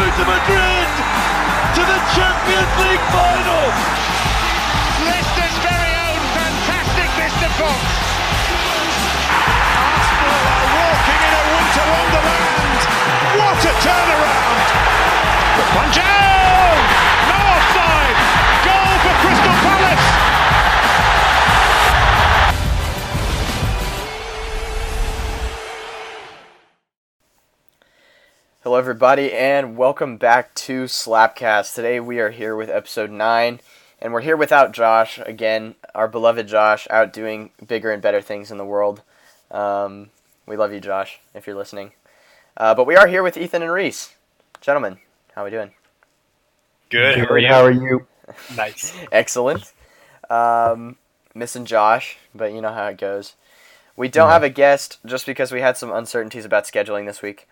through to Madrid, to the Champions League final. Leicester's very own fantastic Mr. Fox. Arsenal are walking in a winter wonderland. What a turnaround! The punch out! No offside! Goal for Crystal Palace! Hello everybody and welcome back to Slapcast. Today we are here with episode 9 and we're here without Josh again, our beloved Josh, out doing bigger and better things in the world. We love you, Josh, if you're listening. But we are here with Ethan and Reese. Gentlemen, how are we doing? Good. How are you? Nice. Excellent. Missing Josh, but you know how it goes. We don't have a guest just because we had some uncertainties about scheduling this week.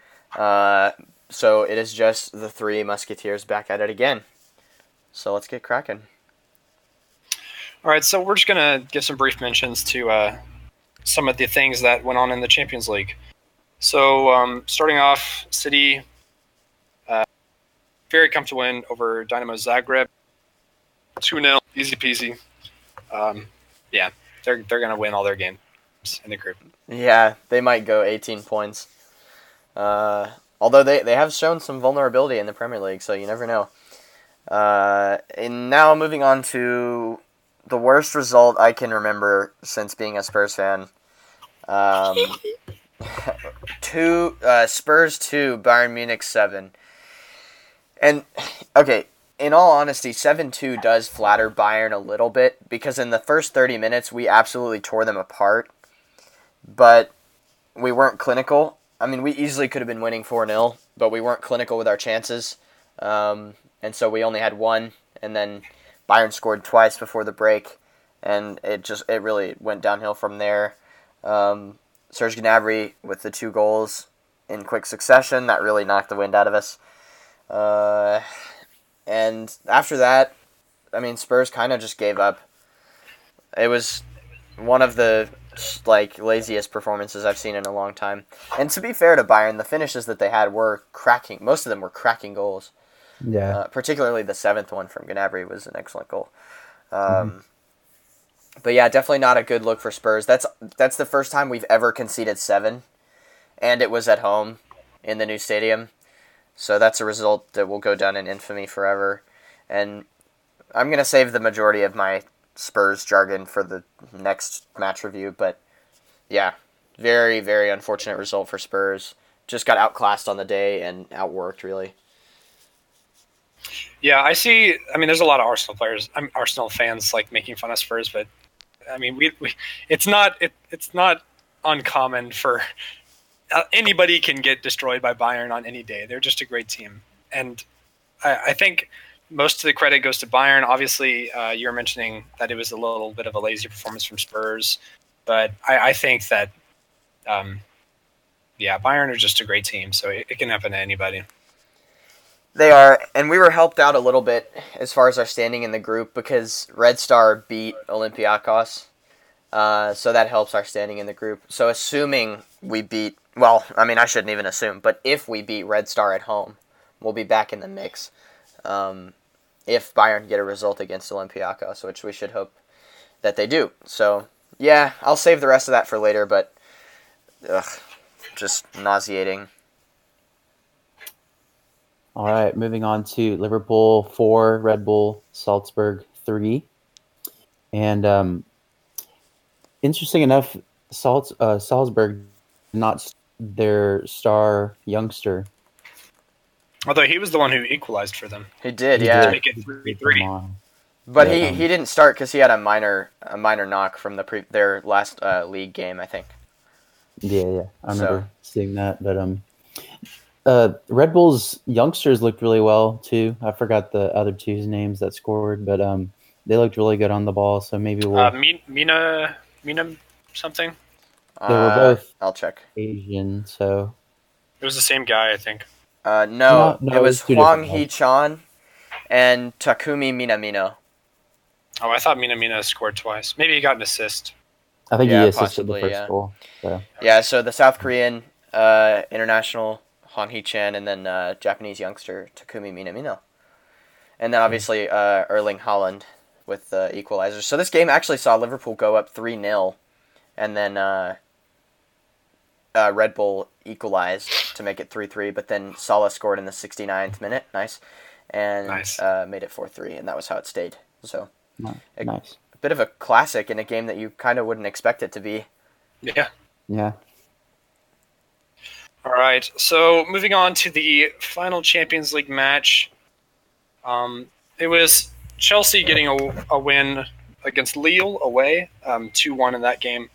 So it is just the three Musketeers back at it again. So let's get cracking. All right, so we're just going to give some brief mentions to some of the things that went on in the Champions League. So starting off, City, very comfortable win over Dynamo Zagreb, 2-0, easy peasy. They're going to win all their games in the group. Yeah, they might go 18 points. Although they have shown some vulnerability in the Premier League, so you never know. And now moving on to the worst result I can remember since being a Spurs fan. Spurs 2, Bayern Munich 7. And, okay, in all honesty, 7-2 does flatter Bayern a little bit, because in the first 30 minutes, we absolutely tore them apart. But we weren't clinical. I mean, we easily could have been winning 4-0, but we weren't clinical with our chances, and so we only had one, and then Bayern scored twice before the break, and it really went downhill from there. Serge Gnabry with the two goals in quick succession, that really knocked the wind out of us. And after that, I mean, Spurs kind of just gave up. It was one of the laziest performances I've seen in a long time. And to be fair to Bayern, the finishes that they had were cracking. Most of them were cracking goals. Yeah. Particularly the 7th one from Gnabry was an excellent goal. But yeah, definitely not a good look for Spurs. That's the first time we've ever conceded 7, and it was at home in the new stadium. So that's a result that will go down in infamy forever. And I'm going to save the majority of my Spurs jargon for the next match review, but yeah, very, very unfortunate result for Spurs. Just got outclassed on the day and outworked, really. Yeah, there's a lot of Arsenal fans like making fun of Spurs, but I mean, it's not uncommon for anybody can get destroyed by Bayern on any day. They're just a great team, and I think most of the credit goes to Bayern. Obviously, you were mentioning that it was a little bit of a lazy performance from Spurs, but I think that, Bayern are just a great team, so it can happen to anybody. They are, and we were helped out a little bit as far as our standing in the group because Red Star beat Olympiakos, so that helps our standing in the group. So assuming we beat, well, I mean, I shouldn't even assume, but if we beat Red Star at home, we'll be back in the mix. If Bayern get a result against Olympiakos, which we should hope that they do. So, yeah, I'll save the rest of that for later, but just nauseating. All right, moving on to Liverpool 4, Red Bull Salzburg 3. And interesting enough, Salzburg did not their star youngster. Although he was the one who equalized for them. He did, yeah. To make it 3-3. But yeah, he didn't start because he had a minor knock from their last league game, I think. Yeah. I remember seeing that. But Red Bull's youngsters looked really well, too. I forgot the other two's names that scored, but they looked really good on the ball, so maybe we'll... Mina something? They were both I'll check. Asian, so... It was the same guy, I think. No, it was Hwang Hee-chan and Takumi Minamino. Oh, I thought Minamino scored twice. Maybe he got an assist. I think he assisted the first goal. So. Yeah, so the South Korean international Hwang Hee-chan, and then Japanese youngster Takumi Minamino. And then obviously Erling Haaland with the equalizer. So this game actually saw Liverpool go up 3-0, and then Red Bull equalized to make it 3-3, but then Salah scored in the 69th minute. Nice. And made it 4-3, and that was how it stayed. So a bit of a classic in a game that you kind of wouldn't expect it to be. Yeah. Yeah. All right, so moving on to the final Champions League match. It was Chelsea getting a win against Lille away, 2-1 in that game.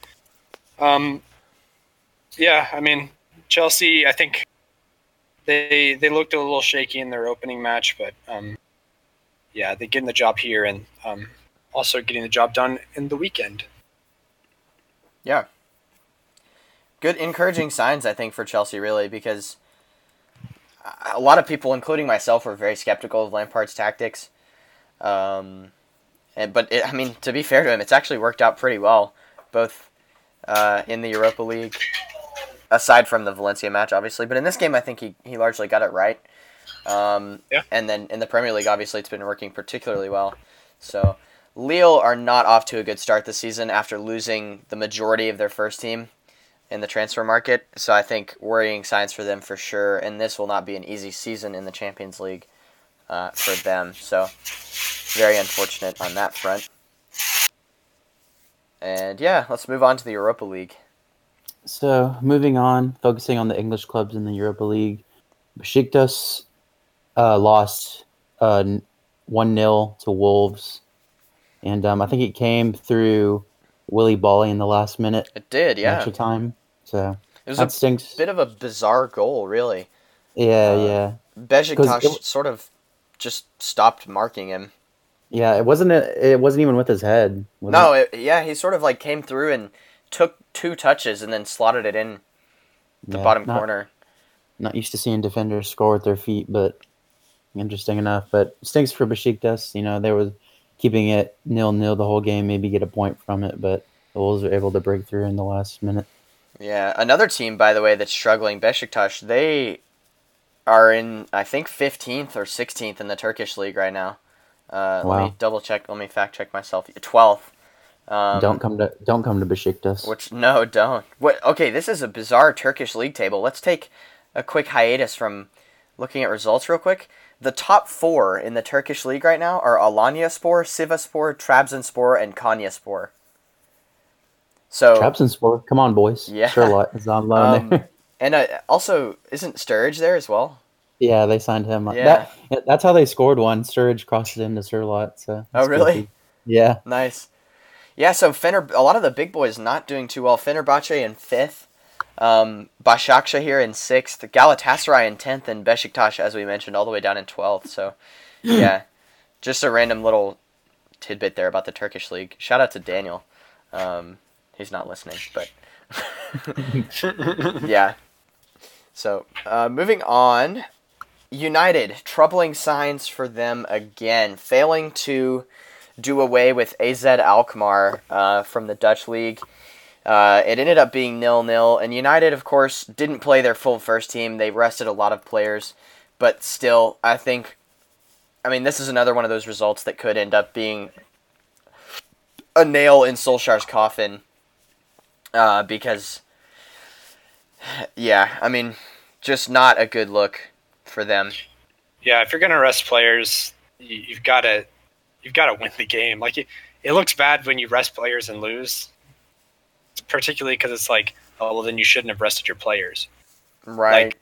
Yeah, I mean, Chelsea, I think they looked a little shaky in their opening match, but yeah, they're getting the job here and also getting the job done in the weekend. Yeah. Good, encouraging signs, I think, for Chelsea, really, because a lot of people, including myself, were very skeptical of Lampard's tactics. But to be fair to him, it's actually worked out pretty well, both in the Europa League, aside from the Valencia match, obviously. But in this game, I think he largely got it right. Yeah. And then in the Premier League, obviously, it's been working particularly well. So Lille are not off to a good start this season after losing the majority of their first team in the transfer market, so I think worrying signs for them for sure, and this will not be an easy season in the Champions League for them, so very unfortunate on that front. And yeah, let's move on to the Europa League. So moving on, focusing on the English clubs in the Europa League, Besiktas lost 1-0 to Wolves, and I think it came through Willy Bolly in the last minute. It did, yeah. Extra time. So it was a bit of a bizarre goal, really. Yeah. Besiktas sort of just stopped marking him. Yeah, it wasn't even with his head. No, he sort of came through and took two touches and then slotted it in the bottom corner. Not used to seeing defenders score with their feet, but interesting enough. But stinks for Besiktas. You know, there was keeping it 0-0 the whole game, maybe get a point from it, but the Wolves were able to break through in the last minute. Yeah, another team, by the way, that's struggling, Besiktas, they are in, I think, 15th or 16th in the Turkish League right now. Wow. Let me double-check, let me fact-check myself. 12th. Don't come to Besiktas. No, don't. Okay, this is a bizarre Turkish League table. Let's take a quick hiatus from looking at results real quick. The top four in the Turkish League right now are Alanyaspor, Sivasspor, Trabzonspor, and Konyaspor. So Trabzonspor, come on, boys! Yeah, Sherlock is on loan there. And also, isn't Sturridge there as well? Yeah, they signed him. Yeah. That's how they scored one. Sturridge crossed it into Sherlock. So oh, really? Goofy. Yeah. Nice. Yeah. So a lot of the big boys not doing too well. Fenerbahce in 5th. Başakşehir in 6th, Galatasaray in 10th, and Besiktas, as we mentioned, all the way down in 12th. So, yeah, just a random little tidbit there about the Turkish League. Shout out to Daniel. He's not listening, but yeah. So, moving on, United, troubling signs for them again, failing to do away with AZ Alkmaar from the Dutch League. It ended up being 0-0, and United, of course, didn't play their full first team. They rested a lot of players, but still, I mean, this is another one of those results that could end up being a nail in Solskjaer's coffin, because, yeah, I mean, just not a good look for them. Yeah, if you're going to rest players, you've got to win the game. Like, it looks bad when you rest players and lose. Particularly because it's oh, well, then you shouldn't have rested your players. Right.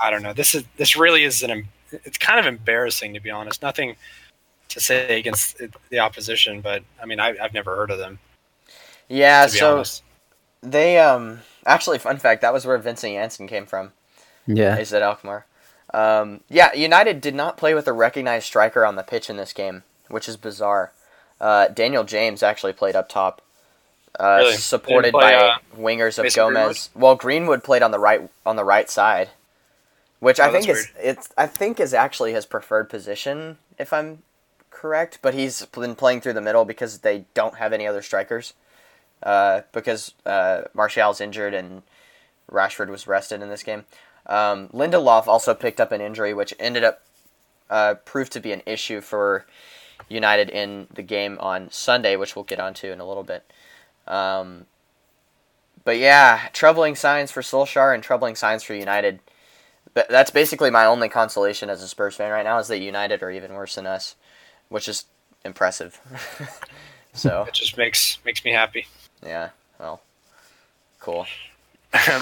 I don't know. This really is it's kind of embarrassing, to be honest. Nothing to say against the opposition, but, I mean, I've never heard of them. Yeah, so they actually, fun fact, that was where Vincent Janssen came from. Yeah. AZ Alkmaar. Yeah, United did not play with a recognized striker on the pitch in this game, which is bizarre. Daniel James actually played up top. Really? Supported by wingers of Mason Gomez. Greenwood? Well, Greenwood played on the right side, which I think is actually his preferred position, if I'm correct. But he's been playing through the middle because they don't have any other strikers. Because Martial's injured and Rashford was rested in this game. Lindelof also picked up an injury, which ended up proved to be an issue for United in the game on Sunday, which we'll get onto in a little bit. But yeah, troubling signs for Solskjaer and troubling signs for United. But that's basically my only consolation as a Spurs fan right now, is that United are even worse than us, which is impressive. So it just makes me happy. Yeah. Well. Cool.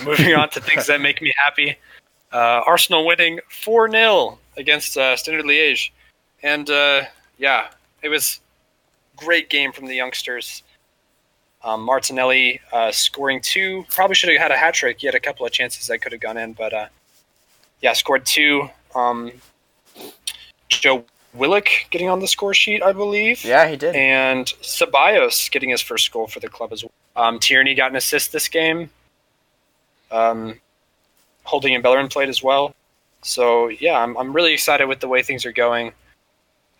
Moving on to things that make me happy. Arsenal winning 4-0 against Standard Liège, and yeah, it was great game from the youngsters. Martinelli scoring two. Probably should have had a hat trick. He had a couple of chances that could have gone in, but yeah, scored two. Joe Willock getting on the score sheet, I believe. Yeah, he did. And Ceballos getting his first goal for the club as well. Tierney got an assist this game. Holding and Bellerin played as well. So, yeah, I'm really excited with the way things are going.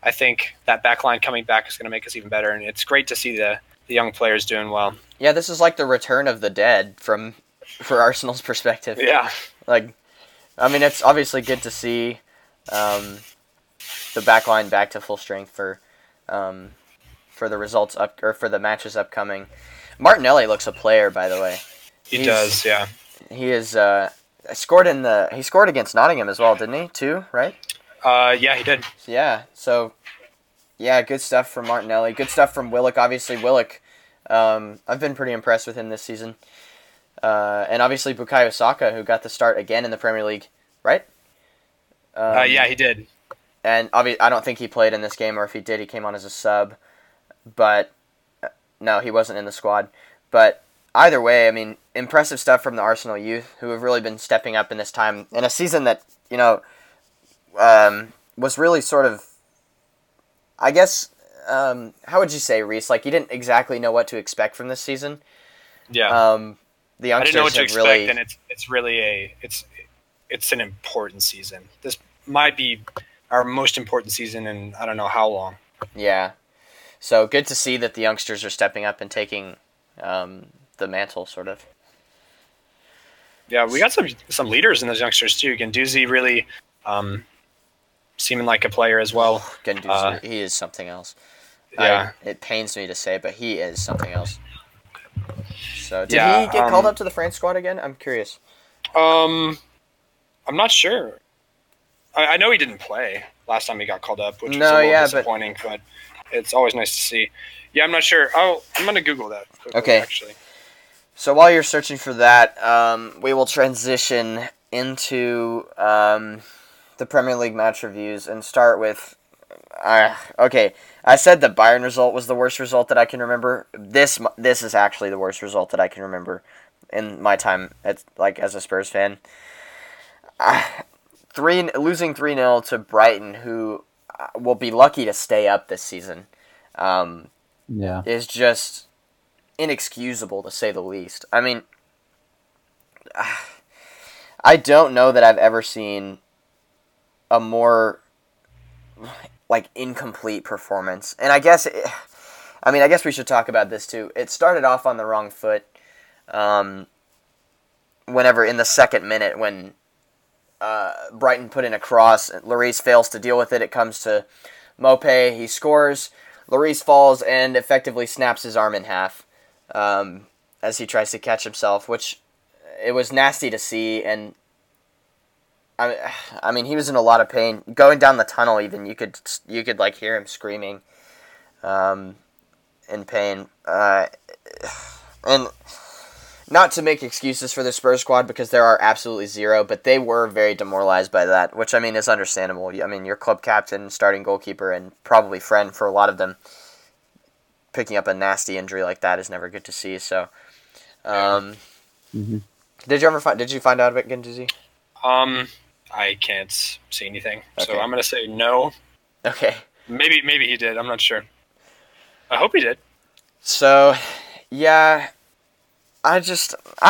I think that back line coming back is going to make us even better, and it's great to see the young players doing well. Yeah, this is like the return of the dead for Arsenal's perspective. Yeah. Like, I mean, it's obviously good to see the back line back to full strength for the results up, or for the matches upcoming. Martinelli looks a player, by the way. He does, yeah. He is he scored against Nottingham as well, didn't he? Two, right? Yeah, he did. Yeah. So yeah, good stuff from Martinelli. Good stuff from Willock. Obviously, Willock. I've been pretty impressed with him this season. And obviously Bukayo Saka, who got the start again in the Premier League, right? Yeah, he did. And I don't think he played in this game, or if he did, he came on as a sub. But no, he wasn't in the squad. But either way, I mean, impressive stuff from the Arsenal youth, who have really been stepping up in this time, in a season that, you know, was really sort of, I guess, how would you say, Reese? Like, you didn't exactly know what to expect from this season. Yeah. The youngsters, I didn't know what to expect, really, and it's an important season. This might be our most important season in I don't know how long. Yeah. So good to see that the youngsters are stepping up and taking the mantle, sort of. Yeah, we got some leaders in those youngsters too. Guendouzi really seeming like a player as well. Guendouzi, he is something else. Yeah. It pains me to say, but he is something else. So did he get called up to the France squad again? I'm curious. I'm not sure. I know he didn't play last time he got called up, which was a little disappointing, but it's always nice to see. Yeah, I'm not sure. I'm going to Google that quickly, okay. Actually. So while you're searching for that, we will transition into the Premier League match reviews and start with... okay, I said the Bayern result was the worst result that I can remember. This is actually the worst result that I can remember in my time as a Spurs fan. Losing 3-0 to Brighton, who will be lucky to stay up this season, is just inexcusable, to say the least. I mean, I don't know that I've ever seen a more incomplete performance. And I guess we should talk about this too. It started off on the wrong foot in the second minute when Brighton put in a cross. Lloris fails to deal with it. It comes to Maupay. He scores. Lloris falls and effectively snaps his arm in half as he tries to catch himself, which it was nasty to see. And I mean, he was in a lot of pain. Going down the tunnel, even you could hear him screaming, in pain. And not to make excuses for the Spurs squad, because there are absolutely zero, but they were very demoralized by that, which, I mean, is understandable. I mean, your club captain, starting goalkeeper, and probably friend for a lot of them, picking up a nasty injury like that is never good to see. So, did you find out about Guendouzi? I can't see anything, okay. So I'm going to say no. Okay. Maybe he did. I'm not sure. I hope he did. So, yeah, I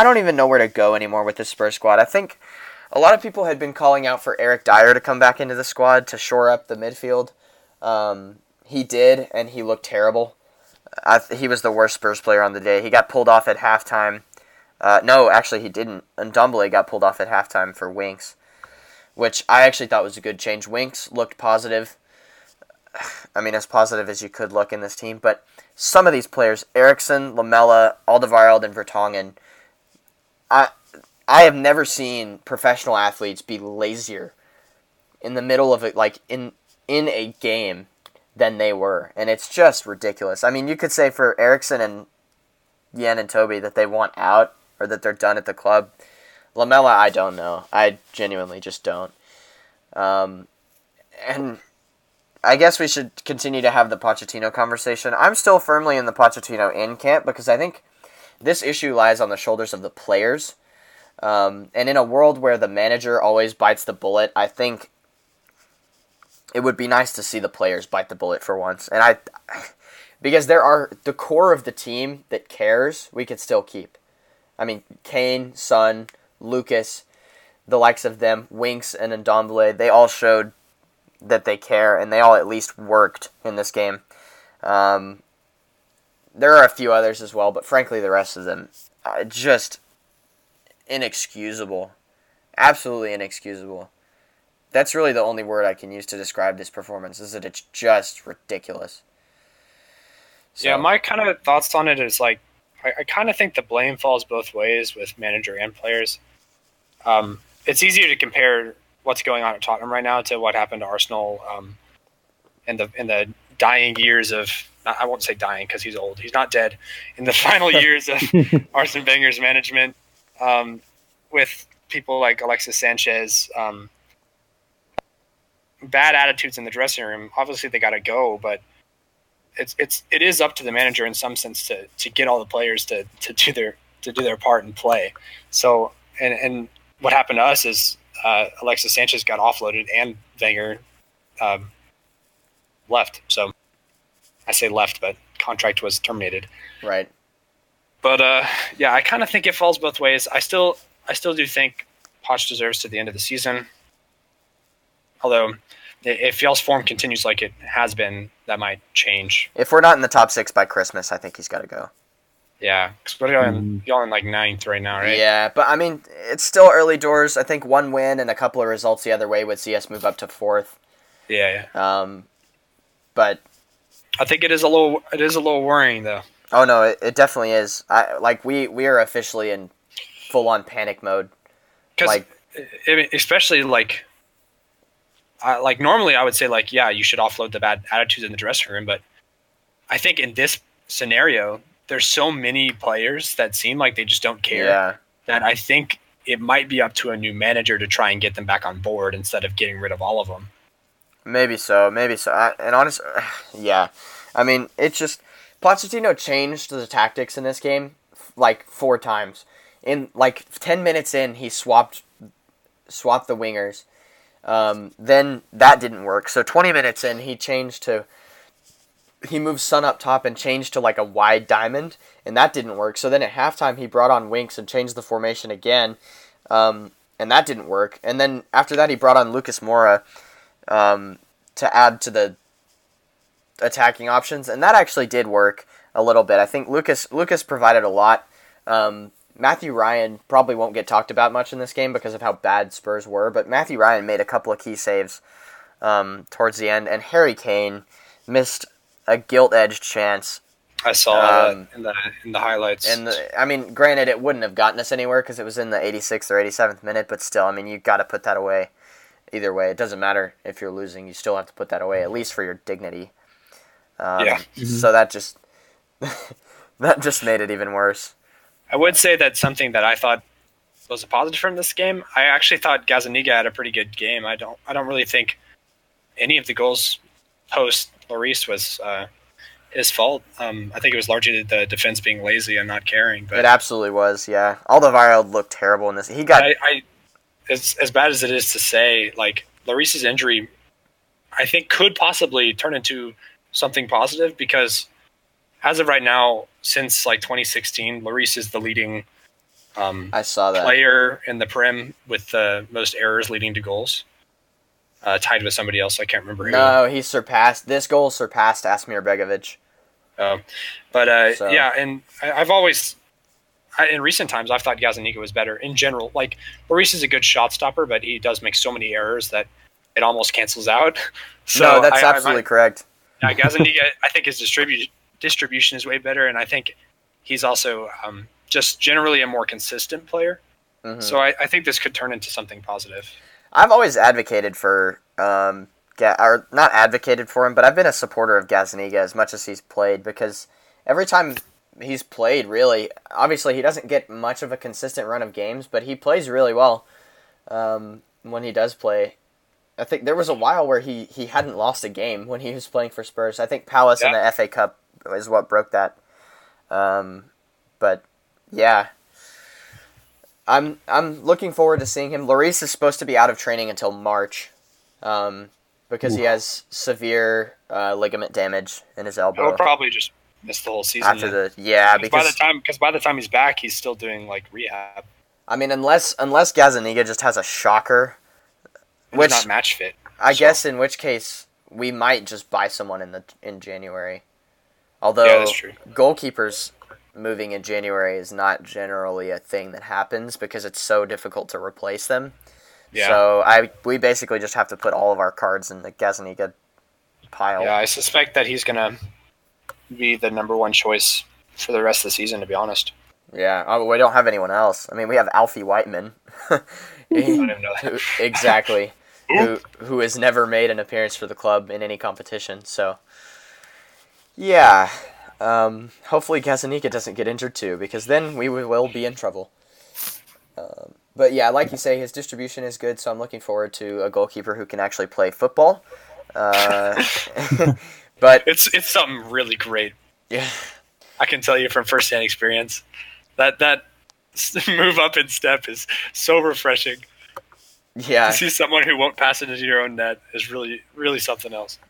don't even know where to go anymore with this Spurs squad. I think a lot of people had been calling out for Eric Dyer to come back into the squad to shore up the midfield. He did, and he looked terrible. He was the worst Spurs player on the day. He got pulled off at halftime No, actually he didn't. And Ndombele got pulled off at halftime for Winks, which I actually thought was a good change. Winks looked positive. I mean, as positive as you could look in this team. But some of these players, Eriksen, Lamella, Alderweireld, and Vertonghen, I have never seen professional athletes be lazier in the middle of it, like in a game, than they were. And it's just ridiculous. I mean, you could say for Eriksen and Jan and Toby that they want out or that they're done at the club. Lamella, I don't know. I genuinely just don't. And I guess we should continue to have the Pochettino conversation. I'm still firmly in the Pochettino in camp because I think this issue lies on the shoulders of the players. And in a world where the manager always bites the bullet, I think it would be nice to see the players bite the bullet for once. And because there are the core of the team that cares, we could still keep. I mean, Kane, Son, Lucas, the likes of them, Winks and Ndombele, they all showed that they care, and they all at least worked in this game. There are a few others as well, but frankly, the rest of them, just inexcusable. Absolutely inexcusable. That's really the only word I can use to describe this performance, is that it's just ridiculous. So. Yeah, my kind of thoughts on it is, like, I kind of think the blame falls both ways with manager and players. It's easier to compare what's going on at Tottenham right now to what happened to Arsenal in the dying years of, I won't say dying because he's old, he's not dead, in the final years of Arsene Wenger's management with people like Alexis Sanchez. Bad attitudes in the dressing room. Obviously, they got to go, but it is up to the manager in some sense to get all the players to do their part and play. So and what happened to us is Alexis Sanchez got offloaded and Wenger left. So I say left, but contract was terminated. Right. But yeah, I kind of think it falls both ways. I still do think Poch deserves to the end of the season. Although, if y'all's form continues like it has been, that might change. If we're not in the top six by Christmas, I think he's got to go. Yeah, because we're y'all in like ninth right now, right? Yeah, but I mean, it's still early doors. I think one win and a couple of results the other way would see us move up to fourth. Yeah, yeah. But I think it is a little worrying though. Oh no, it definitely is. We are officially in full on panic mode. Like, especially like. Like normally I would say like, yeah, you should offload the bad attitudes in the dressing room. But I think in this scenario, there's so many players that seem like they just don't care that I think it might be up to a new manager to try and get them back on board instead of getting rid of all of them. Maybe so. Yeah. I mean, it's just Pochettino changed the tactics in this game like four times. In like 10 minutes in, he swapped the wingers. Then that didn't work. So 20 minutes in, he moved Son up top and changed to like a wide diamond, and that didn't work. So then at halftime, he brought on Winks and changed the formation again, and that didn't work. And then after that, he brought on Lucas Moura to add to the attacking options, and that actually did work a little bit. I think Lucas provided a lot. Matthew Ryan probably won't get talked about much in this game because of how bad Spurs were, but Matthew Ryan made a couple of key saves towards the end, and Harry Kane missed a gilt-edged chance. I saw that in the highlights. I mean, granted, it wouldn't have gotten us anywhere because it was in the 86th or 87th minute, but still, I mean, you got to put that away. Either way, it doesn't matter if you're losing. You still have to put that away, at least for your dignity. So that just made it even worse. I would say that something that I thought was a positive from this game, I actually thought Gazzaniga had a pretty good game. I don't really think any of the goals post Lloris was his fault. I think it was largely the defense being lazy and not caring. But it absolutely was, yeah. Alderweireld looked terrible in this. He got as bad as it is to say, like Lloris's injury, I think could possibly turn into something positive because as of right now, since like 2016, Lloris is the leading player in the Prem with the most errors leading to goals, tied with somebody else. I can't remember who. No, he surpassed – this goal surpassed Asmir Begovic. But yeah, and I've always – in recent times, I've thought Gazzaniga was better in general. Like, Lloris is a good shot stopper, but he does make so many errors that it almost cancels out. So no, that's absolutely correct. Gazzaniga, I think his distribution is way better, and I think he's also just generally a more consistent player. Mm-hmm. So I think this could turn into something positive. I've always advocated for, or not advocated for him, but I've been a supporter of Gazzaniga as much as he's played, because every time he's played, really, obviously he doesn't get much of a consistent run of games, but he plays really well when he does play. I think there was a while where he hadn't lost a game when he was playing for Spurs. I think Palace in the FA Cup is what broke that. But yeah, I'm looking forward to seeing him. Lloris is supposed to be out of training until March, because he has severe ligament damage in his elbow. He'll probably just miss the whole season after because by the time he's back, he's still doing like rehab. I mean, unless Gazzaniga just has a shocker. Which not match fit. I guess in which case we might just buy someone in January. Although goalkeepers moving in January is not generally a thing that happens because it's so difficult to replace them. Yeah. So we basically just have to put all of our cards in the Gazzaniga pile. Yeah, I suspect that he's gonna be the number one choice for the rest of the season, to be honest. Yeah, we don't have anyone else. I mean, we have Alfie Whiteman. I don't even know that. Exactly. Who has never made an appearance for the club in any competition. So, yeah. Hopefully Gazzaniga doesn't get injured too, because then we will be in trouble. But yeah, like you say, his distribution is good, so I'm looking forward to a goalkeeper who can actually play football. But it's something really great. Yeah, I can tell you from first-hand experience that move up in step is so refreshing. Yeah. To see someone who won't pass it into your own net is really, really something else.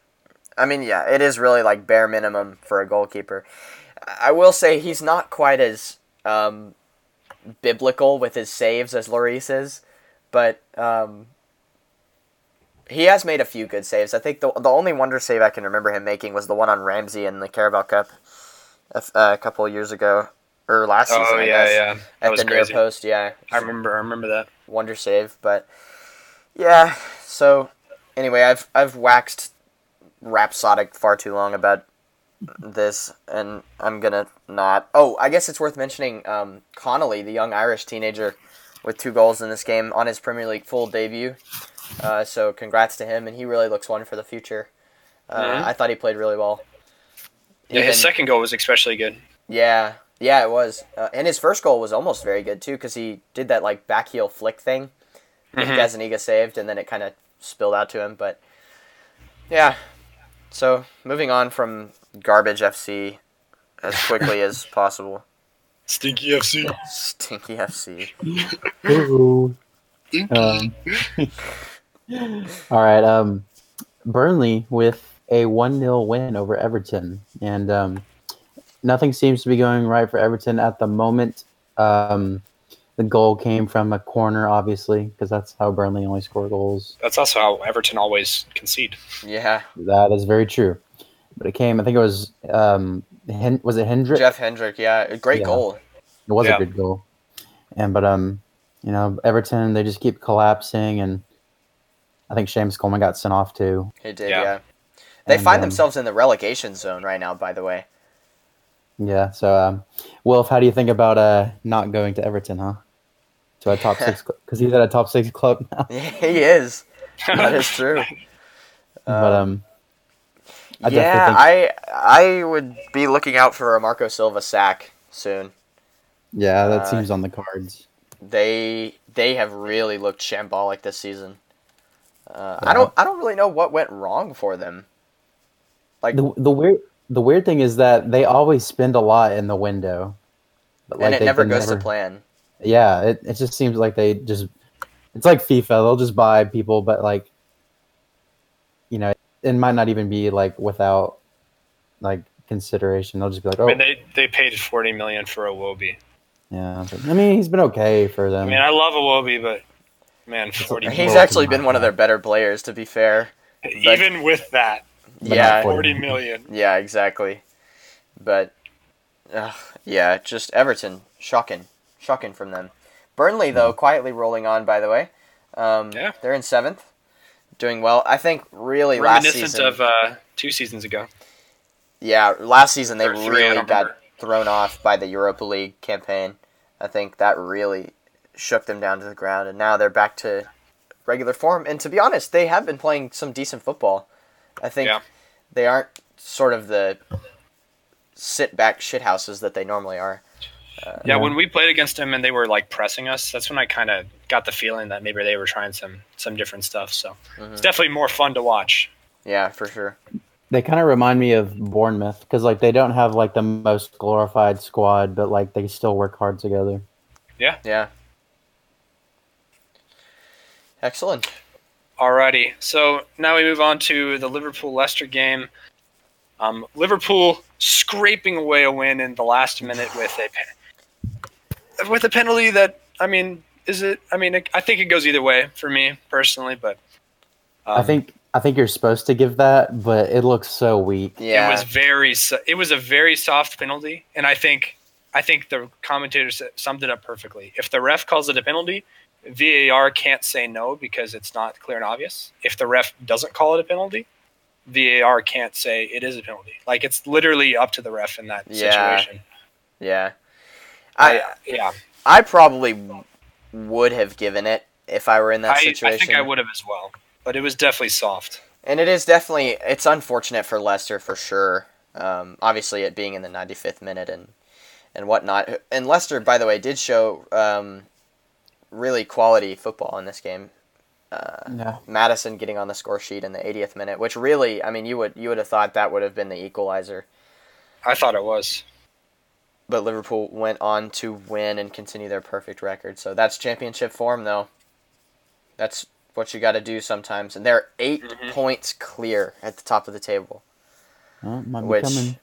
I mean, yeah, it is really like bare minimum for a goalkeeper. I will say he's not quite as biblical with his saves as Lloris is, but he has made a few good saves. I think the only wonder save I can remember him making was the one on Ramsey in the Carabao Cup a couple of years ago. Or last season, I guess. At the near post, yeah. I remember that. Wonder save, but yeah. So anyway, I've waxed rhapsodic far too long about this, and I'm gonna not. Oh, I guess it's worth mentioning Connolly, the young Irish teenager with 2 goals in this game on his Premier League full debut. So congrats to him, and he really looks one for the future. I thought he played really well. Yeah, his second goal was especially good. Yeah. Yeah, it was. And his first goal was almost very good, too, because he did that, like, back heel flick thing that Gazzaniga saved, and then it kind of spilled out to him. But, yeah. So, moving on from Garbage FC as quickly as possible. Stinky FC. Stinky FC. Ooh. All right. Burnley with a 1-0 win over Everton. And, nothing seems to be going right for Everton at the moment. The goal came from a corner, obviously, because that's how Burnley only score goals. That's also how Everton always concede. Yeah. That is very true. But it came, I think it was, was it Hendrick? Jeff Hendrick, yeah. A great goal. It was a good goal. But Everton, they just keep collapsing, and I think Seamus Coleman got sent off, too. He did, yeah. They find themselves in the relegation zone right now, by the way. Yeah, so, Wolf, how do you think about not going to Everton, huh? To a top 6 club? Because he's at a top 6 club now. Yeah, he is. That is true. I would be looking out for a Marco Silva sack soon. Yeah, that seems on the cards. They have really looked shambolic this season. I don't really know what went wrong for them. Like The weird thing is that they always spend a lot in the window. But and it never goes to plan. Yeah, it just seems like they just... It's like FIFA. They'll just buy people, but, like... You know, it might not even be, like, without, like, consideration. They'll just be like, oh... I mean, they paid $40 million for Iwobi. Yeah. I mean, he's been okay for them. I mean, I love Iwobi, but, man, $40 million. He's actually been one of their better players, to be fair. Even with that. But yeah, $40 million. Yeah, exactly. But Yeah, just Everton. Shocking. Shocking from them. Burnley, though, quietly rolling on, by the way. Yeah. They're in 7th. Doing well. I think really last season... Reminiscent of 2 seasons ago. Yeah, last season they really got thrown off by the Europa League campaign. I think that really shook them down to the ground, and now they're back to regular form. And to be honest, they have been playing some decent football. I think they aren't sort of the sit-back shithouses that they normally are. Yeah, when we played against them and they were like pressing us, that's when I kind of got the feeling that maybe they were trying some different stuff. So it's definitely more fun to watch. Yeah, for sure. They kind of remind me of Bournemouth because like they don't have like the most glorified squad, but like they still work hard together. Yeah. Yeah. Excellent. Alrighty. So now we move on to the Liverpool-Leicester game. Liverpool scraping away a win in the last minute with a penalty that I think it goes either way for me personally, but I think you're supposed to give that, but it looks so weak. Yeah. It was a very soft penalty, and I think the commentators summed it up perfectly. If the ref calls it a penalty, VAR can't say no because it's not clear and obvious. If the ref doesn't call it a penalty, VAR can't say it is a penalty. Like, it's literally up to the ref in that situation. Yeah. I probably would have given it if I were in that situation. I think I would have as well. But it was definitely soft. And it's unfortunate for Leicester for sure. Obviously, it being in the 95th minute and whatnot. And Leicester, by the way, did show really quality football in this game. Maddison getting on the score sheet in the 80th minute, which really, I mean, you would have thought that would have been the equalizer. I thought it was. But Liverpool went on to win and continue their perfect record. So that's championship form, though. That's what you got to do sometimes. And they're 8 points clear at the top of the table. Well,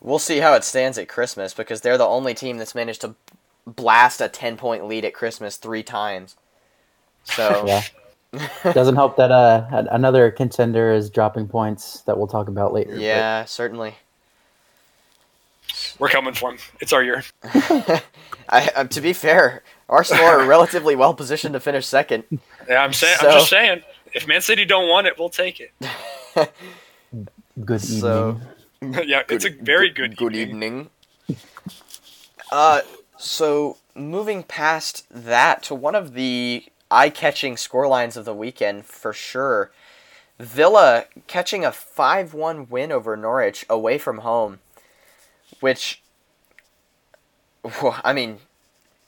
we'll see how it stands at Christmas because they're the only team that's managed to blast a 10-point lead at Christmas 3 times. So doesn't help that another contender is dropping points that we'll talk about later. Yeah, certainly. We're coming for him. It's our year. To be fair, Arsenal are relatively well positioned to finish second. Yeah, I'm just saying. If Man City don't want it, we'll take it. Good evening. It's a very good evening. So, moving past that to one of the eye-catching scorelines of the weekend, for sure. Villa catching a 5-1 win over Norwich away from home, which,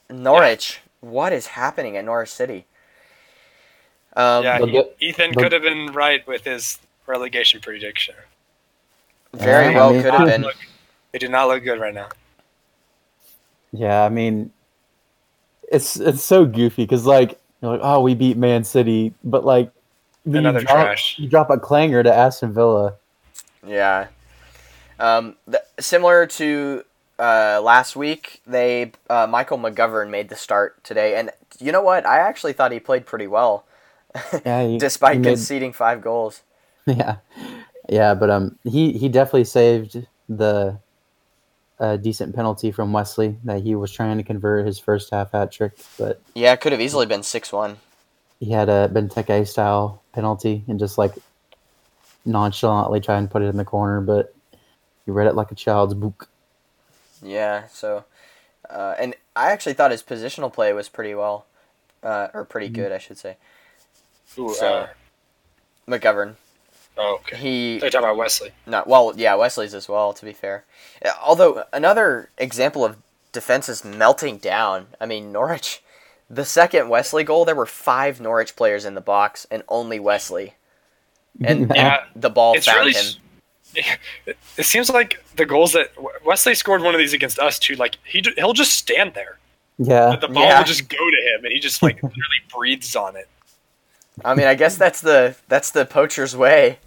Norwich, what is happening at Norwich City? Ethan could have been right with his relegation prediction. Very well could have been. They do not look good right now. Yeah, I mean, it's so goofy because like you're like, oh, we beat Man City, but like you drop a clanger to Aston Villa. Yeah, similar to last week, they Michael McGovern made the start today, and you know what? I actually thought he played pretty well, despite conceding 5 goals. Yeah, but he definitely saved a decent penalty from Wesley that he was trying to convert his first half hat trick, but yeah, it could have easily been 6-1. He had a Benteke style penalty and just like nonchalantly try and put it in the corner, but he read it like a child's book. Yeah, so and I actually thought his positional play was pretty well, or pretty good, I should say. Ooh, McGovern. Oh, okay. They're talking about Wesley. Wesley's as well, to be fair. Although, another example of defenses melting down. I mean, Norwich, the second Wesley goal, there were 5 Norwich players in the box and only Wesley. And the ball found him. It seems like the goals that Wesley scored one of these against us, too. Like, he'll just stand there. Yeah. But the ball will just go to him, and he just, like, literally breathes on it. I mean, I guess that's the poacher's way.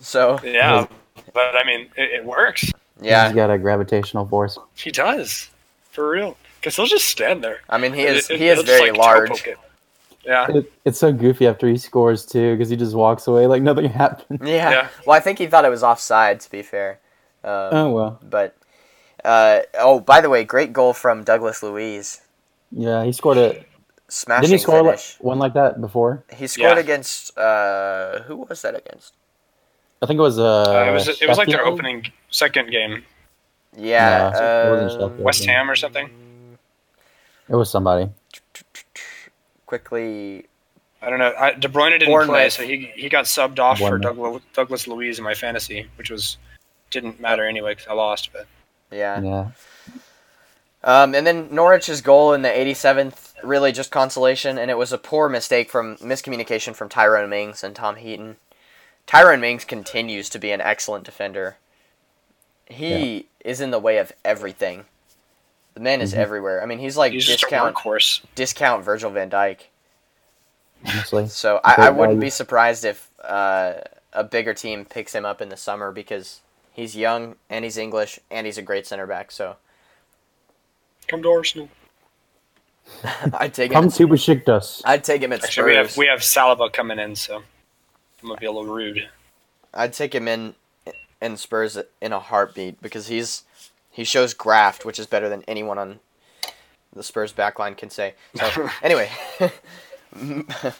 So yeah, but I mean, it works. Yeah, he's got a gravitational force. He does, for real. Because he'll just stand there. I mean, he is very large. Yeah, it's so goofy after he scores too, because he just walks away like nothing happened. Yeah. Well, I think he thought it was offside. To be fair, But by the way, great goal from Douglas Luiz. Yeah, he scored a smashing finish. Didn't he score one like that before? He scored against who was that against? I think it was it was like their opening second game. Yeah, West Ham or something. It was somebody. Quickly, I don't know. De Bruyne didn't play, so he got subbed off for Douglas Luiz in my fantasy, which didn't matter anyway because I lost. But yeah. And then Norwich's goal in the 87th, really just consolation, and it was a poor mistake from miscommunication from Tyrone Mings and Tom Heaton. Tyrone Mings continues to be an excellent defender. He is in the way of everything. The man is everywhere. I mean, he's like discount Virgil van Dijk. Honestly. So I wouldn't be surprised if a bigger team picks him up in the summer because he's young and he's English and he's a great center back. So come to Arsenal. I'd take him. Come to Besiktas. I'd take him at Spurs. Actually, we have Saliba coming in, so I'm gonna be a little rude. I'd take him in Spurs in a heartbeat because he shows graft, which is better than anyone on the Spurs backline can say. So anyway,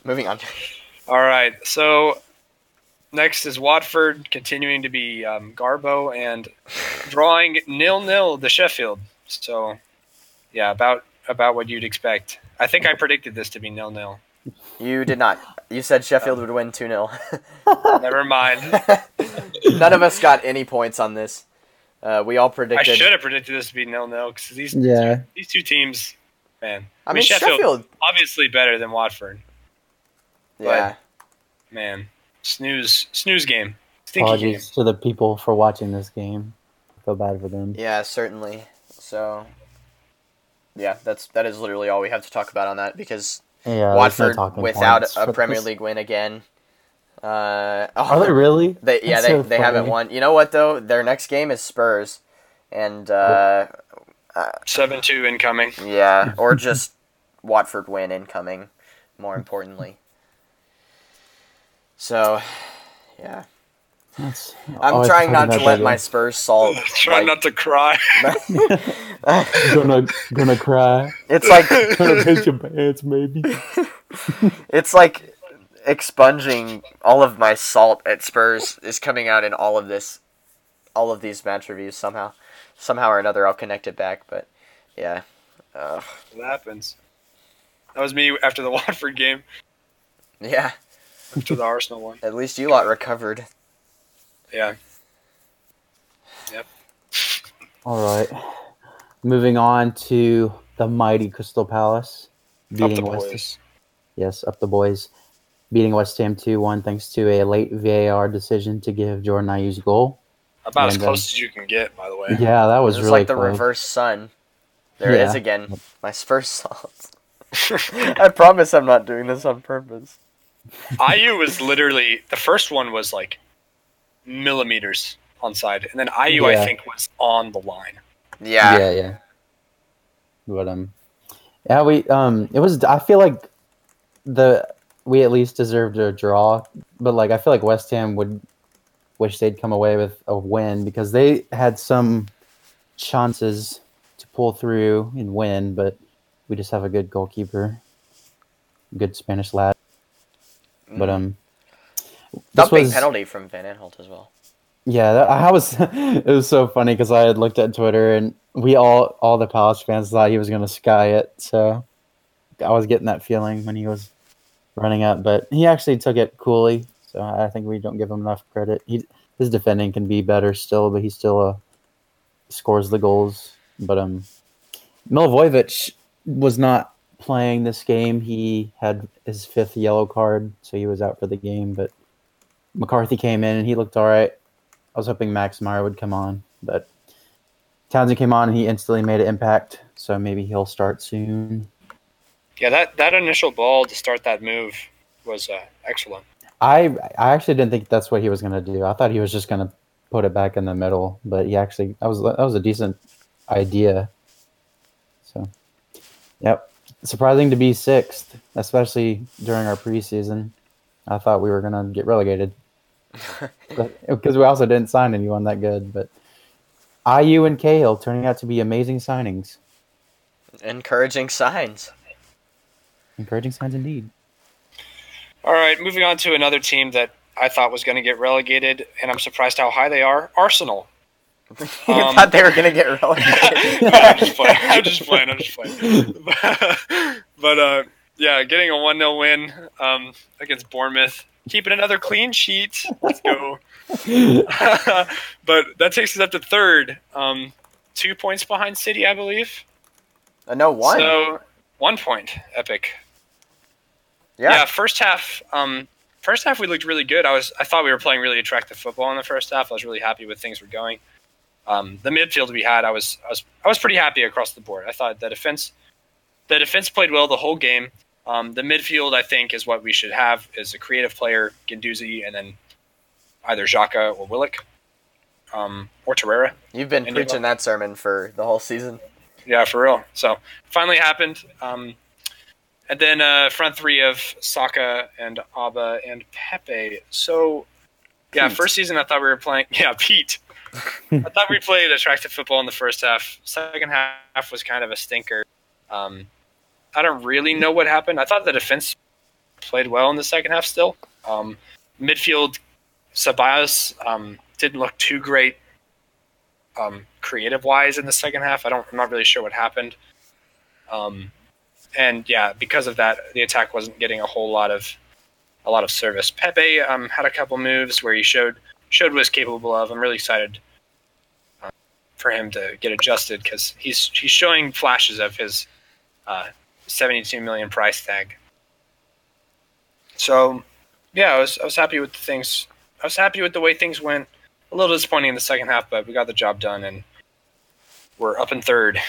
moving on. All right. So next is Watford continuing to be Garbo and drawing 0-0 to Sheffield. So yeah, about what you'd expect. I think I predicted this to be 0-0. You did not. You said Sheffield would win 2-0. Never mind. None of us got any points on this. We all predicted. I should have predicted this to be 0-0 because these two teams, man. I mean Sheffield obviously better than Watford. Yeah. But, man, snooze game. Apologies to the people for watching this game. I feel bad for them. Yeah, certainly. So, yeah, that is literally all we have to talk about on that because. Yeah, Watford without a Premier League win again. Are they really? They haven't won. You know what though? Their next game is Spurs, and 7-2 incoming. Yeah, or just Watford win incoming. More importantly, so yeah. I'm trying not to let my Spurs salt. Trying not to cry. Gonna cry. It's like gonna piss your pants, maybe. It's like expunging all of my salt at Spurs is coming out in all of this, all of these match reviews somehow or another. I'll connect it back, but yeah. It happens. That was me after the Watford game. Yeah. After the Arsenal one. At least you lot recovered. Yeah. Yep. All right. Moving on to the mighty Crystal Palace. Up the boys. Beating West Ham 2-1 thanks to a late VAR decision to give Jordan Ayew's goal. About as close as you can get, by the way. Yeah, that was really like the reverse sun. There it is again. My Spurs salt. I promise I'm not doing this on purpose. Ayew was literally... The first one was like... millimeters onside, and then Ayew I think was on the line. Yeah. But it was. I feel like we at least deserved a draw, but like I feel like West Ham would wish they'd come away with a win because they had some chances to pull through and win, but we just have a good goalkeeper, good Spanish lad. But Dumping penalty from Van Aanholt as well. Yeah, it was so funny because I had looked at Twitter and we all the Palace fans thought he was going to sky it. So I was getting that feeling when he was running up, but he actually took it coolly. So I think we don't give him enough credit. His defending can be better still, but he still scores the goals. But Milivojevic was not playing this game. He had his 5th yellow card, so he was out for the game, but McCarthy came in and he looked all right. I was hoping Max Meyer would come on, but Townsend came on and he instantly made an impact. So maybe he'll start soon. Yeah, that initial ball to start that move was excellent. I actually didn't think that's what he was going to do. I thought he was just going to put it back in the middle, but he actually that was a decent idea. So, yep, surprising to be 6th, especially during our preseason. I thought we were going to get relegated because we also didn't sign anyone that good. But IU and Cahill turning out to be amazing signings. Encouraging signs. Encouraging signs indeed. All right, moving on to another team that I thought was going to get relegated, and I'm surprised how high they are. Arsenal. You thought they were going to get relegated. No, I'm just playing. But yeah, getting a 1-0 win against Bournemouth. Keeping another clean sheet. Let's go. But that takes us up to third. 2 points behind City, I believe. No, one. So 1 point. Epic. Yeah, first half we looked really good. I thought we were playing really attractive football in the first half. I was really happy with things were going. The midfield we had, I was pretty happy across the board. I thought the defense played well the whole game. The midfield, I think, is what we should have, is a creative player, Guendouzi, and then either Xhaka or Willock or Torreira. You've been preaching that sermon for the whole season. Yeah, for real. So finally happened. And then front three of Saka and Abba and Pepe. So, yeah, Pete. First season I thought we were playing – yeah, Pete. I thought we played attractive football in the first half. Second half was kind of a stinker. I don't really know what happened. I thought the defense played well in the second half still. Midfield, Ceballos didn't look too great creative-wise in the second half. I'm not really sure what happened. And yeah, because of that, the attack wasn't getting a lot of service. Pepe had a couple moves where he showed what he's capable of. I'm really excited for him to get adjusted because he's showing flashes of his $72 million price tag. So yeah, I was happy with the things. I was happy with the way things went. A little disappointing in the second half, but we got the job done and we're up in third.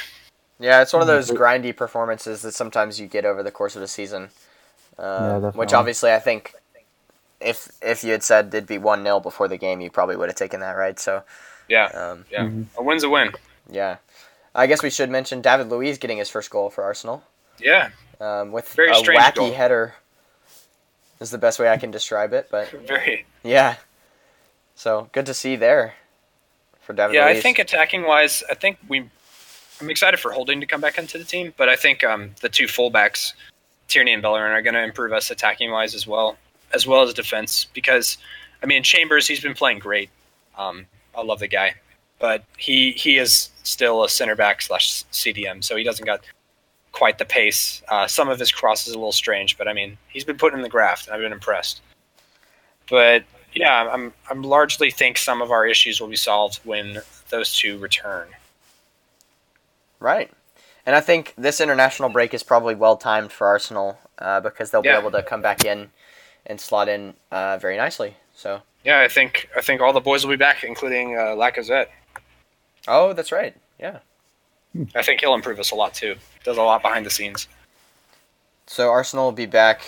Yeah, it's one of those grindy performances that sometimes you get over the course of the season. Yeah, which obviously I think if you had said it'd be 1-0 before the game, you probably would have taken that, right? So yeah, a win's a win. Yeah. I guess we should mention David Luiz getting his first goal for Arsenal. Yeah. With very a wacky goal. Header is the best way I can describe it. But very. Yeah. So good to see there for David Luiz. Yeah, I think attacking-wise, I'm excited for Holding to come back into the team, but I think the two fullbacks, Tierney and Bellerin, are going to improve us attacking-wise as well as defense. Because, I mean, Chambers, he's been playing great. I love the guy. But he is still a center back / CDM, so he doesn't got quite the pace. Some of his crosses is a little strange, but I mean he's been putting in the graft, and I've been impressed. But yeah, I'm largely think some of our issues will be solved when those two return. Right, and I think this international break is probably well timed for Arsenal because they'll be able to come back in and slot in very nicely. So yeah, I think all the boys will be back, including Lacazette. Oh, that's right. Yeah. I think he'll improve us a lot, too. Does a lot behind the scenes. So Arsenal will be back,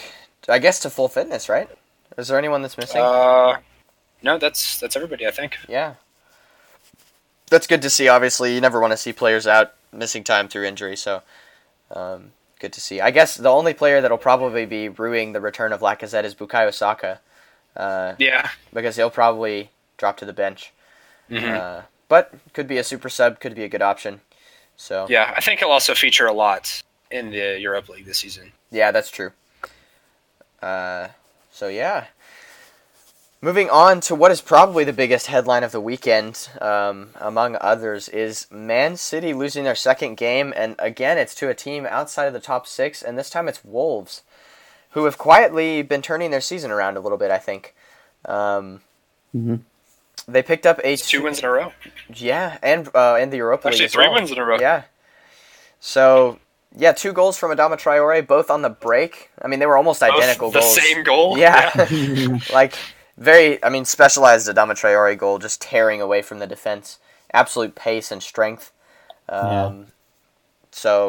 I guess, to full fitness, right? Is there anyone that's missing? No, that's everybody, I think. Yeah. That's good to see, obviously. You never want to see players out missing time through injury, so good to see. I guess the only player that'll probably be ruining the return of Lacazette is Bukayo Saka. Yeah. Because he'll probably drop to the bench. Mm-hmm. But could be a super sub, could be a good option. So yeah, I think he'll also feature a lot in the Europa League this season. Yeah, that's true. So yeah. Moving on to what is probably the biggest headline of the weekend, among others, is Man City losing their second game. And again, it's to a team outside of the top six. And this time it's Wolves, who have quietly been turning their season around a little bit, I think. Mm-hmm. They picked up two wins in a row. Yeah, and the Europa League. Actually, three wins in a row. Yeah. So, yeah, 2 goals from Adama Traore, both on the break. I mean, they were almost identical goals. The same goal? Yeah. Specialized Adama Traore goal, just tearing away from the defense. Absolute pace and strength. So,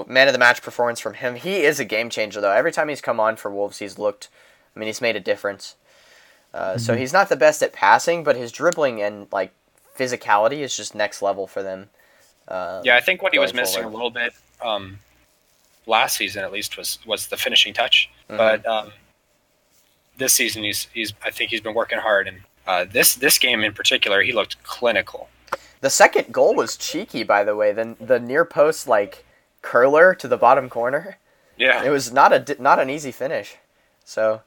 man of the match performance from him. He is a game changer, though. Every time he's come on for Wolves, he's made a difference. So he's not the best at passing, but his dribbling and physicality is just next level for them. I think what he was missing a little bit last season, at least, was the finishing touch. Mm-hmm. But this season, I think he's been working hard, and this game in particular, he looked clinical. The second goal was cheeky, by the way. The near post, like, curler to the bottom corner. Yeah. It was not an easy finish. So,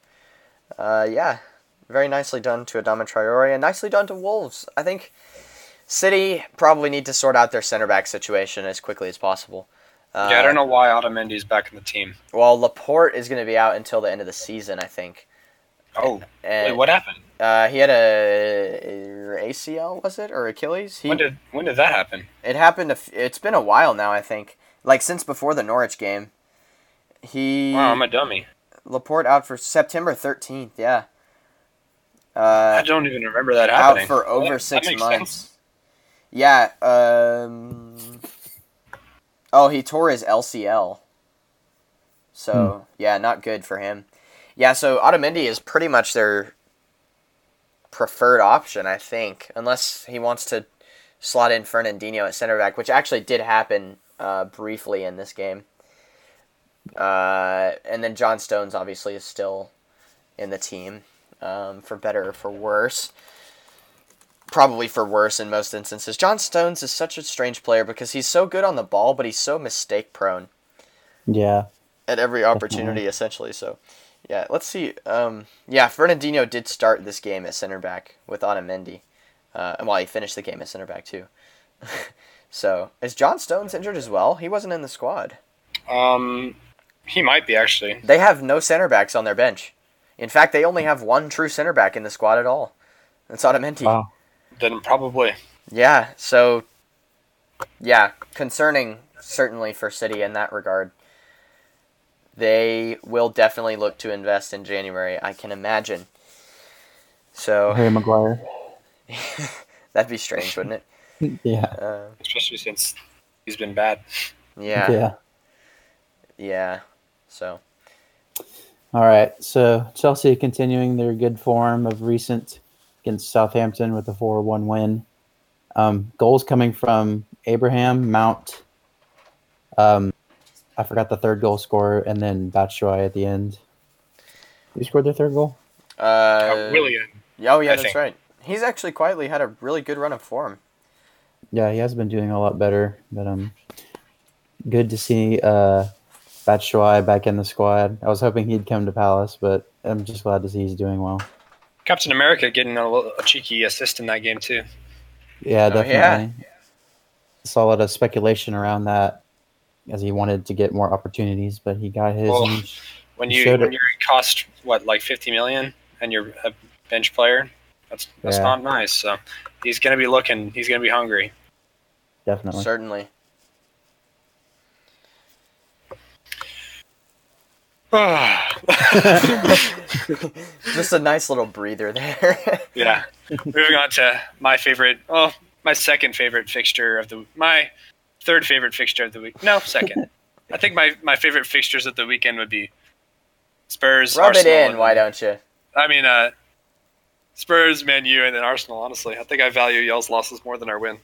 yeah. Very nicely done to Adama Traore and nicely done to Wolves. I think City probably need to sort out their center-back situation as quickly as possible. Yeah, I don't know why Otamendi's back in the team. Well, Laporte is going to be out until the end of the season, I think. Oh, wait, what happened? He had a ACL, was it, or Achilles? When did that happen? It happened. It's been a while now, I think. Like, since before the Norwich game. Wow, I'm a dummy. Laporte out for September 13th, yeah. I don't even remember that happening. Out for over 6 months. Sense. Yeah. Oh, he tore his LCL. So, yeah, not good for him. Yeah, so Otamendi is pretty much their preferred option, I think, unless he wants to slot in Fernandinho at center back, which actually did happen briefly in this game. And then John Stones obviously is still in the team. For better or for worse. Probably for worse in most instances. John Stones is such a strange player because he's so good on the ball, but he's so mistake-prone. Yeah. At every opportunity, essentially. So, yeah, let's see. Yeah, Fernandinho did start this game at center-back with Otamendi. Well, he finished the game at center-back, too. So, is John Stones injured as well? He wasn't in the squad. He might be, actually. They have no center-backs on their bench. In fact, they only have one true center back in the squad at all. That's Otamendi. Wow. Then probably. Yeah, so, yeah, concerning certainly for City in that regard. They will definitely look to invest in January, I can imagine. So. Harry Maguire. That'd be strange, wouldn't it? Yeah. Especially since he's been bad. Yeah. Yeah. Yeah, so. All right, so Chelsea continuing their good form of recent against Southampton with a 4-1 win. Goals coming from Abraham, Mount, I forgot the third goal scorer, and then Batshuayi at the end. Who scored their third goal? Willian. Oh, yeah, that's right. He's actually quietly had a really good run of form. Yeah, he has been doing a lot better, but good to see... Batshuayi back in the squad. I was hoping he'd come to Palace, but I'm just glad to see he's doing well. Captain America getting a cheeky assist in that game, too. Yeah, definitely. Yeah. Saw a lot of speculation around that as he wanted to get more opportunities, but he got his. Well, when you cost, like $50 million and you're a bench player, that's not nice. So he's going to be looking. He's going to be hungry. Definitely. Certainly. Just a nice little breather there. Yeah. Moving on to my second favorite fixture of my third favorite fixture of the week. No, second. I think my favorite fixtures of the weekend would be Spurs, Rub Arsenal. It in, why don't you? I mean, Spurs, Man U, and then Arsenal, honestly. I think I value y'all's losses more than our win.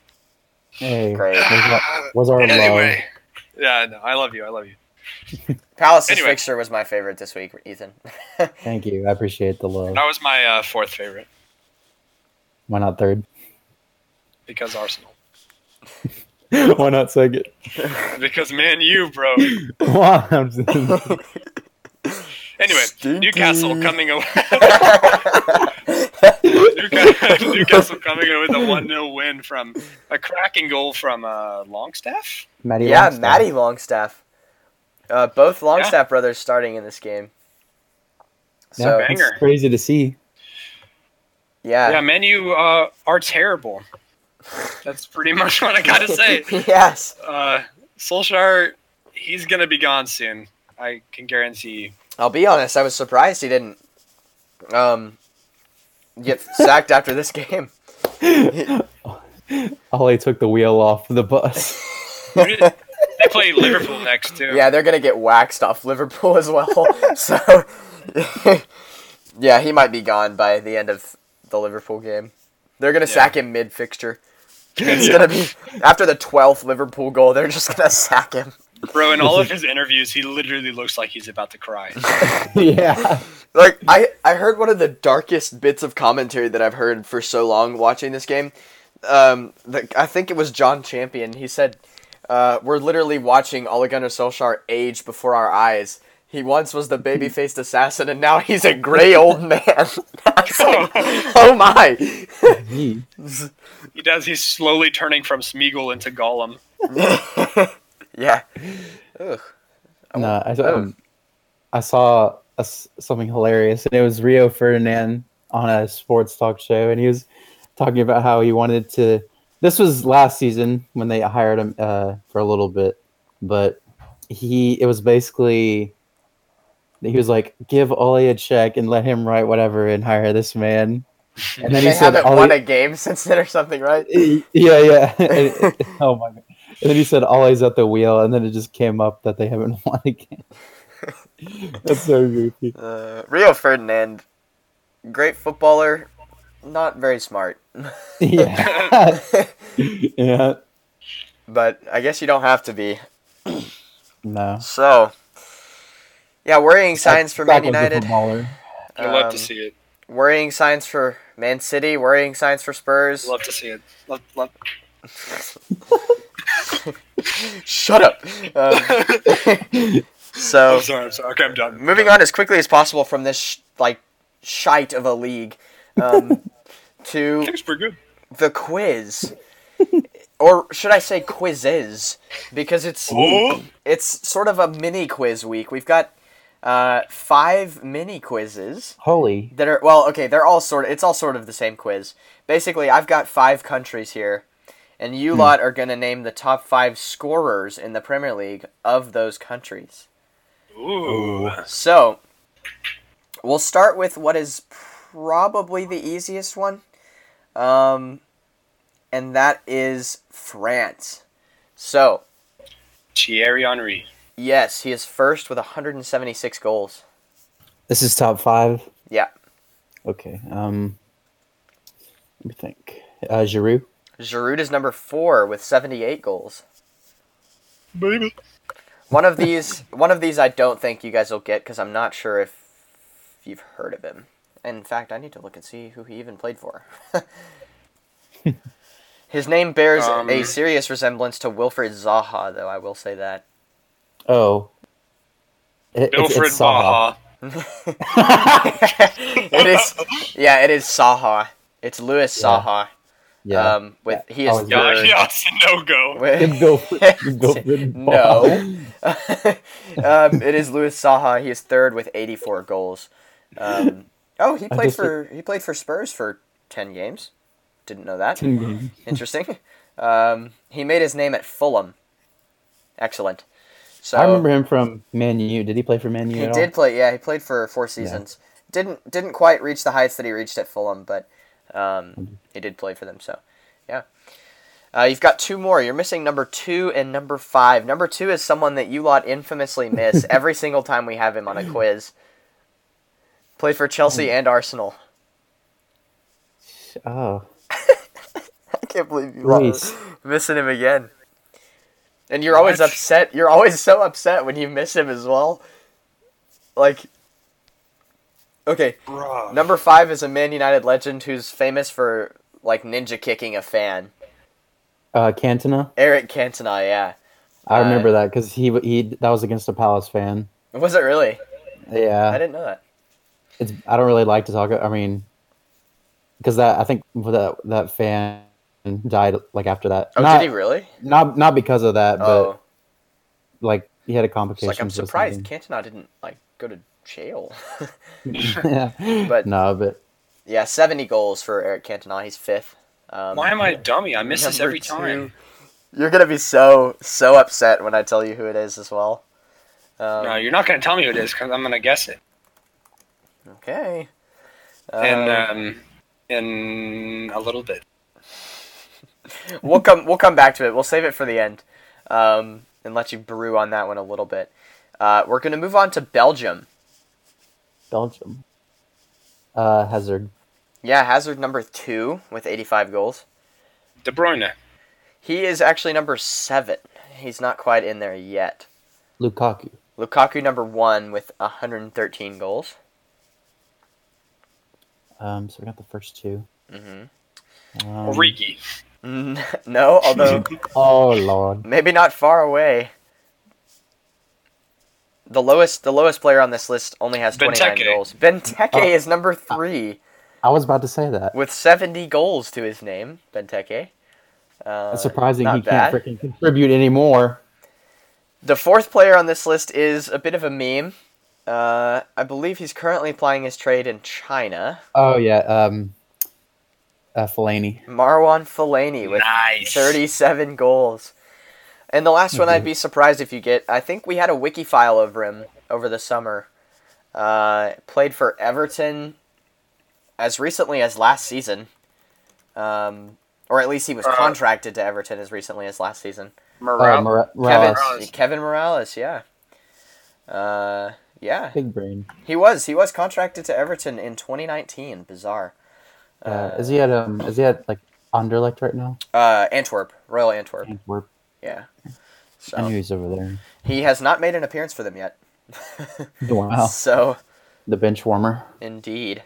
Hey, great. Was our anyway. Love. Yeah, no, I love you. Palace's fixture was my favorite this week, Ethan. Thank you. I appreciate the love. That was my fourth favorite. Why not third? Because Arsenal. Why not second? Because Man U, bro. Anyway, Newcastle coming away. Newcastle coming away with a 1-0 win from a cracking goal from Longstaff? Matty Longstaff. Both Longstaff brothers starting in this game. So yeah, it's crazy to see. Yeah. Yeah, Man U are terrible. That's pretty much what I got to say. Yes. Solskjaer, he's going to be gone soon. I can guarantee you. I'll be honest. I was surprised he didn't get sacked after this game. Ollie took the wheel off the bus. They play Liverpool next, too. Yeah, they're going to get waxed off Liverpool as well. So, yeah, he might be gone by the end of the Liverpool game. They're going to sack him mid-fixture. It's going to be, after the 12th Liverpool goal, they're just going to sack him. Bro, in all of his interviews, he literally looks like he's about to cry. Yeah. Like, I heard one of the darkest bits of commentary that I've heard for so long watching this game. I think it was John Champion. He said, we're literally watching Ole Gunnar Solskjaer age before our eyes. He once was the baby-faced assassin, and now he's a gray old man. Oh my! He does. He's slowly turning from Smeagol into Gollum. Yeah. Ugh. Nah, I saw something hilarious, and it was Rio Ferdinand on a sports talk show, and he was talking about how he wanted to. This was last season when they hired him for a little bit, but it was basically. He was like, give Ole a check and let him write whatever and hire this man. And then he said, haven't won a game since then or something, right? Yeah. Oh my God. And then he said, Ole's at the wheel. And then it just came up that they haven't won a game. That's so goofy. Rio Ferdinand, great footballer, not very smart. Yeah. Yeah. But I guess you don't have to be. No. So. Yeah, worrying signs for Man United. I love to see it. Worrying signs for Man City. Worrying signs for Spurs. Love to see it. Love. Shut up. So. I'm sorry. Okay, I'm done. Moving on as quickly as possible from this shite of a league to the quiz. Or should I say quizzes? Because it's sort of a mini quiz week. We've got 5 mini quizzes. Holy. That are they're all sort of the same quiz. Basically, I've got 5 countries here, and you lot are gonna name the top 5 scorers in the Premier League of those countries. Ooh. So we'll start with what is probably the easiest one. And that is France. So Thierry Henry. Yes, he is first with 176 goals. This is top 5? Yeah. Okay. Let me think. Giroud? Giroud is number 4 with 78 goals. Baby. One of these I don't think you guys will get because I'm not sure if you've heard of him. In fact, I need to look and see who he even played for. His name bears a serious resemblance to Wilfried Zaha, though, I will say that. Oh. Wilfried Zaha. It is Zaha. It's Louis Zaha. Yeah. It's no go. No. It is Louis Zaha. He is third with 84 goals. He played for Spurs for 10 games. Didn't know that. Interesting. He made his name at Fulham. Excellent. So I remember him from Man U. Did he play for Man U? He played for 4 seasons. Yeah. Didn't quite reach the heights that he reached at Fulham, but he did play for them. So, yeah. You've got 2 more. You're missing number 2 and number 5. Number 2 is someone that you lot infamously miss every single time we have him on a quiz. Played for Chelsea and Arsenal. Oh. I can't believe you lot missing him again. And you're always upset. You're always so upset when you miss him as well. Okay. Bruh. Number 5 is a Man United legend who's famous for ninja kicking a fan. Cantona? Eric Cantona, yeah. I remember that because that was against a Palace fan. Was it really? Yeah. I didn't know that. I don't really like to talk. Because I think that fan died after that. Oh, did he really? Not because of that, but he had a complication. I'm surprised Cantona didn't go to jail. Yeah. But 70 goals for Eric Cantona. He's 5th. Why am I a dummy? I miss this every time. You're gonna be so upset when I tell you who it is as well. No, you're not gonna tell me who it is because I'm gonna guess it. Okay. In a little bit. We'll come back to it. We'll save it for the end, and let you brew on that one a little bit. We're going to move on to Belgium. Belgium. Hazard. Yeah, Hazard number 2 with 85 goals. De Bruyne. He is actually number 7. He's not quite in there yet. Lukaku. Lukaku number 1 with 113 goals. So we got the first 2. Mm-hmm. Origi. No, although... oh, Lord. Maybe not far away. The lowest player on this list only has 29 goals. Benteke is number 3. I was about to say that. With 70 goals to his name, Benteke. It's surprising he can't freaking contribute anymore. The 4th player on this list is a bit of a meme. I believe he's currently applying his trade in China. Oh, yeah. Fellaini. Marwan Fellaini with 37 goals. And the last one I'd be surprised if you get. I think we had a wiki file over him over the summer. Played for Everton as recently as last season. Or at least he was contracted to Everton as recently as last season. Kevin Morales, yeah. Yeah. Big brain. He was contracted to Everton in 2019. Bizarre. Is he at Anderlecht right now? Antwerp. Royal Antwerp. Yeah. So, I knew he's over there. He has not made an appearance for them yet. Wow. So the bench warmer. Indeed.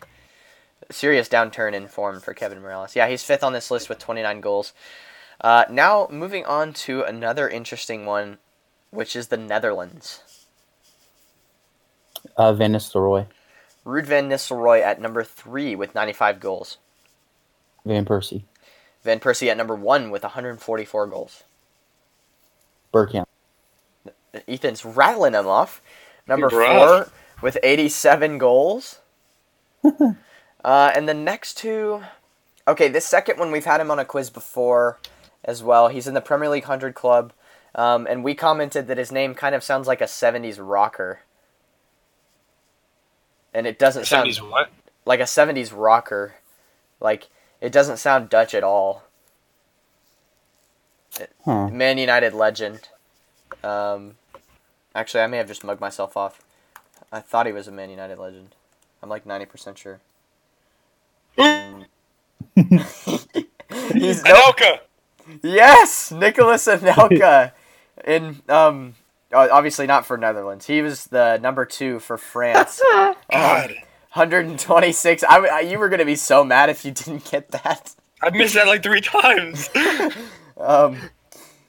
Serious downturn in form for Kevin Morales. Yeah, he's 5th on this list with 29 goals. Now moving on to another interesting one, which is the Netherlands. Van Nistelrooy. Ruud van Nistelrooy at number 3 with 95 goals. Van Persie at number 1 with 144 goals. Bergkamp. Ethan's rattling him off. Number 4 with 87 goals. And the next two... Okay, this second one, we've had him on a quiz before as well. He's in the Premier League 100 club. And we commented that his name kind of sounds like a 70s rocker. And it doesn't sound... 70s what? Like a 70s rocker. Like, it doesn't sound Dutch at all. Man United legend. Actually, I may have just mugged myself off. I thought he was a Man United legend. I'm like 90% sure. Anelka. Yes, Nicolas Anelka. In obviously not for Netherlands. He was the number 2 for France. God. 126. You were gonna be so mad if you didn't get that. I missed that like 3 times.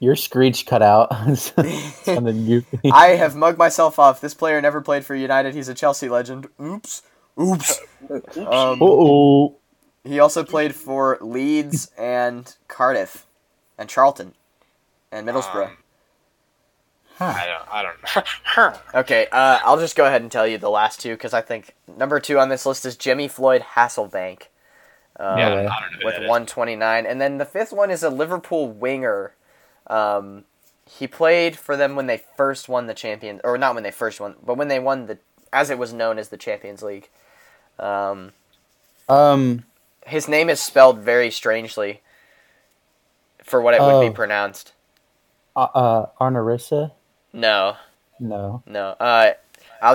Your screech cut out. I have mugged myself off. This player never played for United. He's a Chelsea legend. Oops. He also played for Leeds and Cardiff and Charlton and Middlesbrough. I don't know. Okay, I'll just go ahead and tell you the last two because I think number 2 on this list is Jimmy Floyd Hasselbank. I don't know with 129. And then the 5th one is a Liverpool winger. He played for them when they first won the Champions... Or not when they first won, but when they won the... As it was known as the Champions League. His name is spelled very strangely for what it would be pronounced. Arnarissa? No. I'll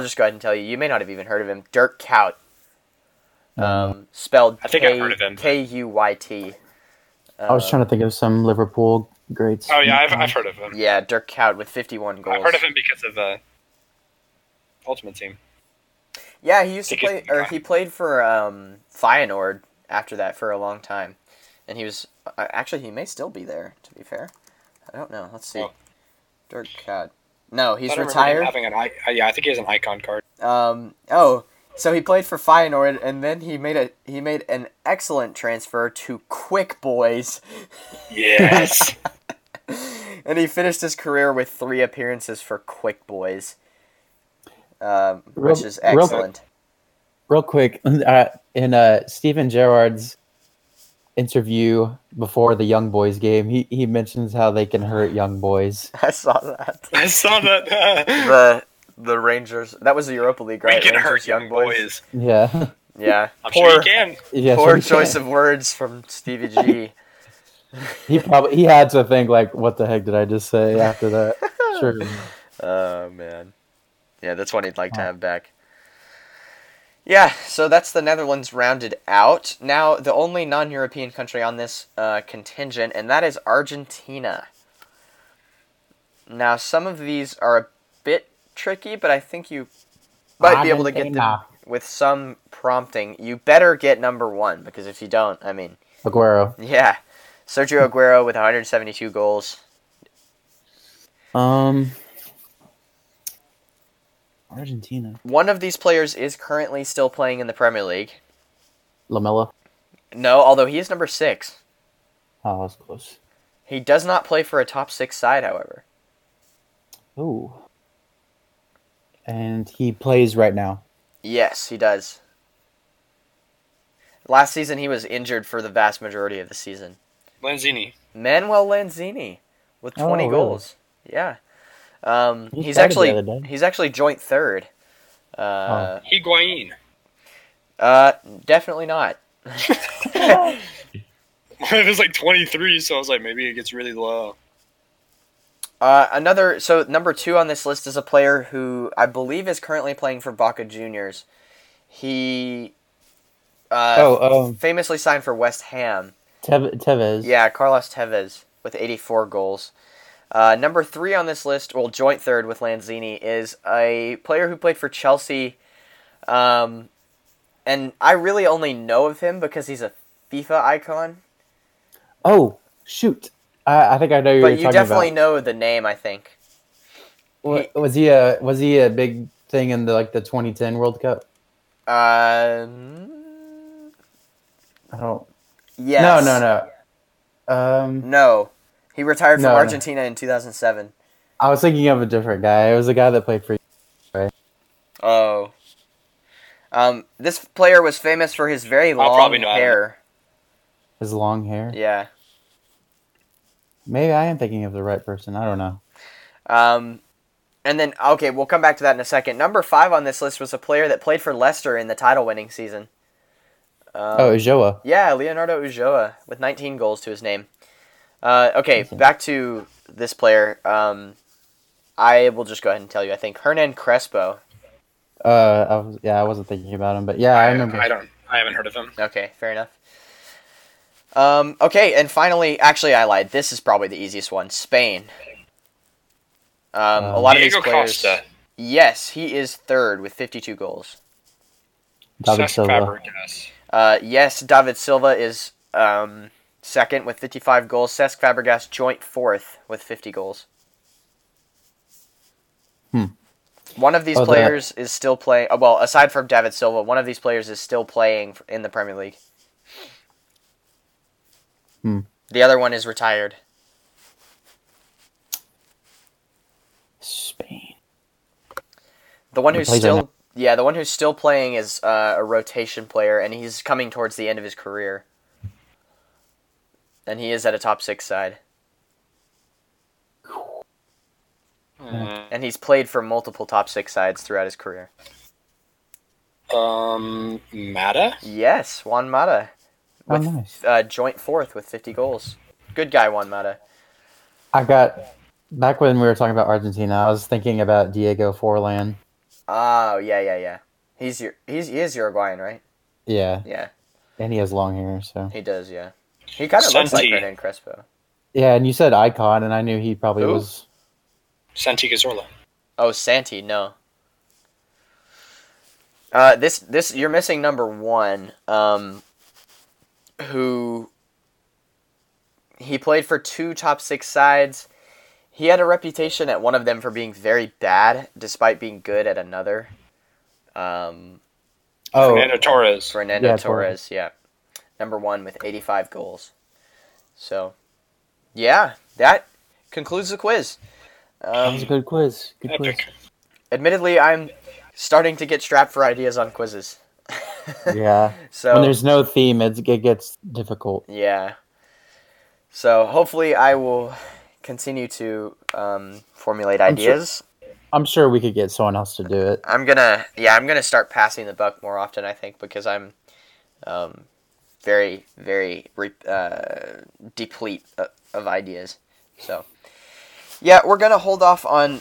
just go ahead and tell you. You may not have even heard of him. Dirk Kuyt. Spelled K-U-Y-T. I was trying to think of some Liverpool greats. Oh, yeah, I've heard of him. Yeah, Dirk Kuyt with 51 goals. I've heard of him because of Ultimate Team. Yeah, he used to play, or he played for Feyenoord after that for a long time. And he was, actually, he may still be there, to be fair. I don't know. Let's see. Oh. Dirk Kuyt. No, he's retired. I think he has an icon card. So he played for Feyenoord, and then he made an excellent transfer to Quick Boys. Yes. And he finished his career with 3 appearances for Quick Boys, which is excellent. Real quick, in Steven Gerrard's interview before the Young Boys game, he mentions how they can hurt young boys. I saw that. The Rangers. That was the Europa League, right? We can Rangers, hurt young boys. Yeah. Yeah. Poor choice of words from Stevie G. He had to think, like, what the heck did I just say after that? Sure. Oh, man. Yeah, that's one he'd like to have back. Yeah, so that's the Netherlands rounded out. Now, the only non-European country on this contingent, and that is Argentina. Now, some of these are a bit tricky, but I think you might be able to get them with some prompting. You better get number 1, because if you don't, I mean... Aguero. Yeah. Sergio Aguero with 172 goals. Argentina. One of these players is currently still playing in the Premier League. Lamella. No, although he is number 6. Oh, that was close. He does not play for a top 6 side, however. Ooh. And he plays right now. Yes, he does. Last season, he was injured for the vast majority of the season. Lanzini. Manuel Lanzini with 20 goals. Really? Yeah. He's actually joint third. Higuain. Definitely not. It was like 23, so I was like, maybe it gets really low. Number 2 on this list is a player who I believe is currently playing for Boca Juniors. He famously signed for West Ham. Tevez. Yeah, Carlos Tevez with 84 goals. Number 3 on this list, well, joint third with Lanzini, is a player who played for Chelsea. And I really only know of him because he's a FIFA icon. Oh, shoot. I think I know who you're talking about. But you definitely know the name, I think. Was he a big thing in the 2010 World Cup? I don't... Yes. No. No. He retired from Argentina in 2007. I was thinking of a different guy. It was a guy that played for... Right? Oh. This player was famous for his very long hair. His long hair? Yeah. Maybe I am thinking of the right person. I don't know. And then, okay, we'll come back to that in a second. Number 5 on this list was a player that played for Leicester in the title-winning season. Ulloa. Yeah, Leonardo Ulloa with 19 goals to his name. Okay, back to this player. I will just go ahead and tell you, I think. Hernan Crespo. I wasn't thinking about him, but yeah, I remember. I haven't heard of him. Okay, fair enough. Okay, and finally, actually, I lied. This is probably the easiest one. Spain. A lot Diego of these players. Costa. Yes, he is third with 52 goals. David Silva. Yes, David Silva is second with 55 goals. Cesc Fabregas joint fourth with 50 goals. One of these players is still playing. Well, aside from David Silva, one of these players is still playing in the Premier League. The other one is retired. Spain. The one who's still playing is a rotation player, and he's coming towards the end of his career. And he is at a top 6 side. And he's played for multiple top 6 sides throughout his career. Mata? Yes, Juan Mata. With, nice. Joint fourth with 50 goals. Good guy, Juan Mata. Back when we were talking about Argentina, I was thinking about Diego Forlan. Oh, yeah. He is Uruguayan, right? Yeah. Yeah. And he has long hair, so. He does, yeah. He kind of looks like Hernan Crespo. Yeah, and you said icon, and I knew he probably was... Santi Cazorla. Oh, Santi, no. This you're missing number 1, who... He played for 2 top 6 sides. He had a reputation at one of them for being very bad, despite being good at another. Fernando Torres. Fernando Torres, yeah. Number 1 with 85 goals. So, yeah, that concludes the quiz. That was a good quiz. Good epic. Quiz. Admittedly, I'm starting to get strapped for ideas on quizzes. Yeah. So when there's no theme, it gets difficult. Yeah. So hopefully I will... continue to formulate ideas. I'm sure we could get someone else to do it. I'm gonna start passing the buck more often, I think, because I'm very, very deplete of ideas. So, yeah, we're gonna hold off on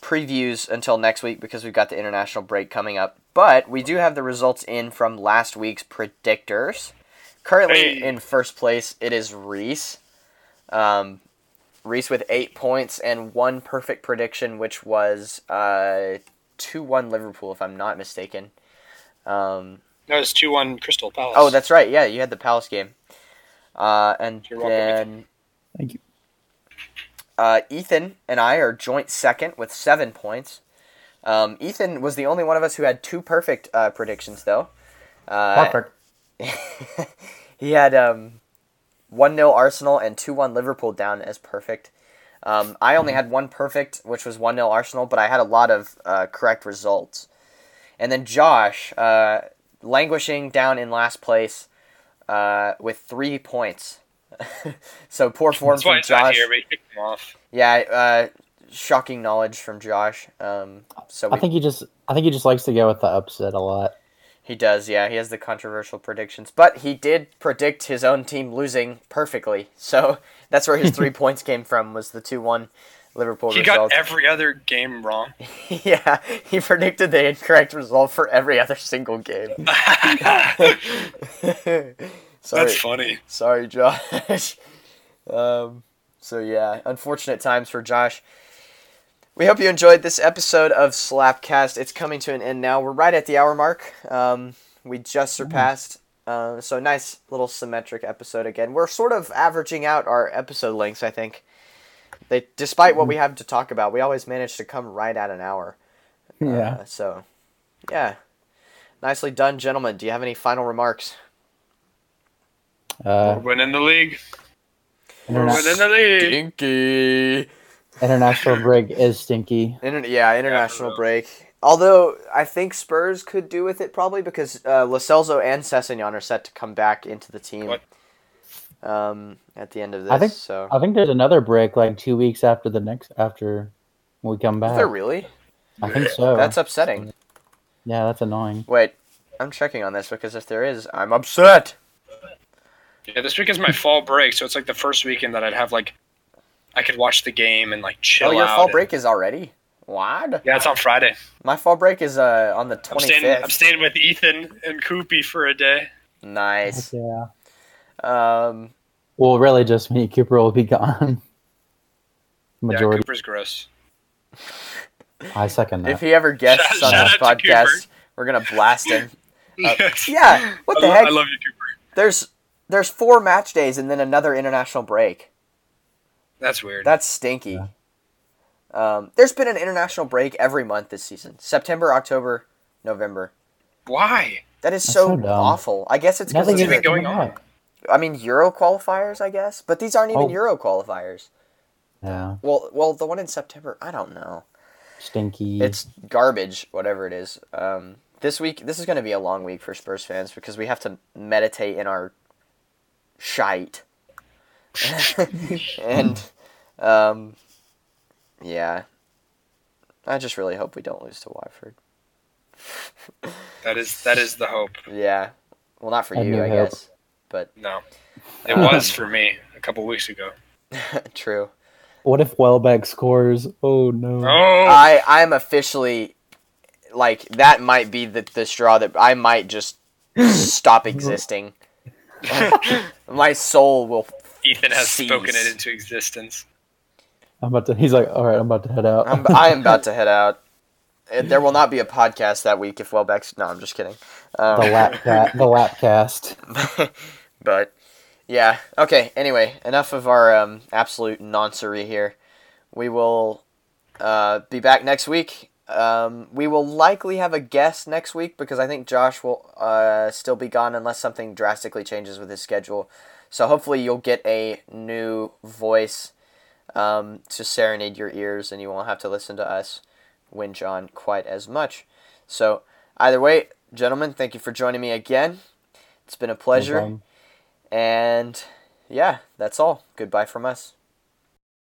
previews until next week because we've got the international break coming up. But we do have the results in from last week's predictors. Currently in first place, it is Reese. Reese with 8 points and 1 perfect prediction, which was 2-1 Liverpool, if I'm not mistaken. No, it was 2-1 Crystal Palace. Oh, that's right. Yeah, you had the Palace game. And You're then Thank you. Ethan and I are joint second with 7 points. Ethan was the only one of us who had two perfect predictions, though. Perfect. He had 1-0 Arsenal and 2-1 Liverpool down as perfect. I only had one perfect, which was 1-0 Arsenal, but I had a lot of correct results. And then Josh, languishing down in last place with 3 points. So poor form from Josh. Not here, but picked him off. Yeah, shocking knowledge from Josh. I think he just likes to go with the upset a lot. He does, yeah. He has the controversial predictions, but he did predict his own team losing perfectly. So that's where his 3 points came from, was the 2-1 Liverpool result. He got every other game wrong. Yeah, he predicted the incorrect result for every other single game. Sorry. That's funny. Sorry, Josh. So yeah, unfortunate times for Josh. We hope you enjoyed this episode of Slapcast. It's coming to an end now. We're right at the hour mark. We just surpassed. So nice little symmetric episode again. We're sort of averaging out our episode lengths, I think. Despite what we have to talk about, we always manage to come right at an hour. Yeah. So, yeah. Nicely done, gentlemen. Do you have any final remarks? We're winning the league. We're winning the league. Stinky. International break is stinky. International break. Although, I think Spurs could do with it probably because Lo Celso and Sessegnon are set to come back into the team at the end of this. I think there's another break like 2 weeks after we come back. Is there really? I think so. That's upsetting. Yeah, that's annoying. Wait, I'm checking on this because if there is, I'm upset. Yeah, this weekend's my fall break, so it's like the first weekend that I'd have like I could watch the game and like chill out. Oh, your fall break is already? What? Yeah, it's on Friday. My fall break is on the 25th. I'm staying with Ethan and Koopy for a day. Nice. Yeah. Well, really, just me. Cooper will be gone. Majority. Yeah, Cooper's gross. I second that. If he ever guests on this podcast, we're gonna blast him. Yeah. What the heck? I love you, Cooper. There's 4 match days and then another international break. That's weird. That's stinky. Yeah. There's been an international break every month this season. September, October, November. Why? That's so awful. I guess it's because it's been going on. I mean, Euro qualifiers, I guess. But these aren't even Euro qualifiers. Yeah. Well, the one in September, I don't know. Stinky. It's garbage, whatever it is. This is going to be a long week for Spurs fans because we have to meditate in our shite. And yeah, I just really hope we don't lose to Watford. That is the hope. Yeah, well, not for you, I guess, but no, it was for me a couple weeks ago. True. What if Welbeck scores? Oh no! Oh. I'm officially like that might be the straw that I might just stop existing. My soul will. Ethan has spoken it into existence. He's like, all right, I'm about to head out. I am about to head out. There will not be a podcast that week if Welbeck's... No, I'm just kidding. The Lapcast. But, yeah. Okay, anyway, enough of our absolute nonsense here. We will be back next week. We will likely have a guest next week because I think Josh will still be gone unless something drastically changes with his schedule. So hopefully you'll get a new voice to serenade your ears and you won't have to listen to us whinge on quite as much. So either way, gentlemen, thank you for joining me again. It's been a pleasure. And yeah, that's all. Goodbye from us.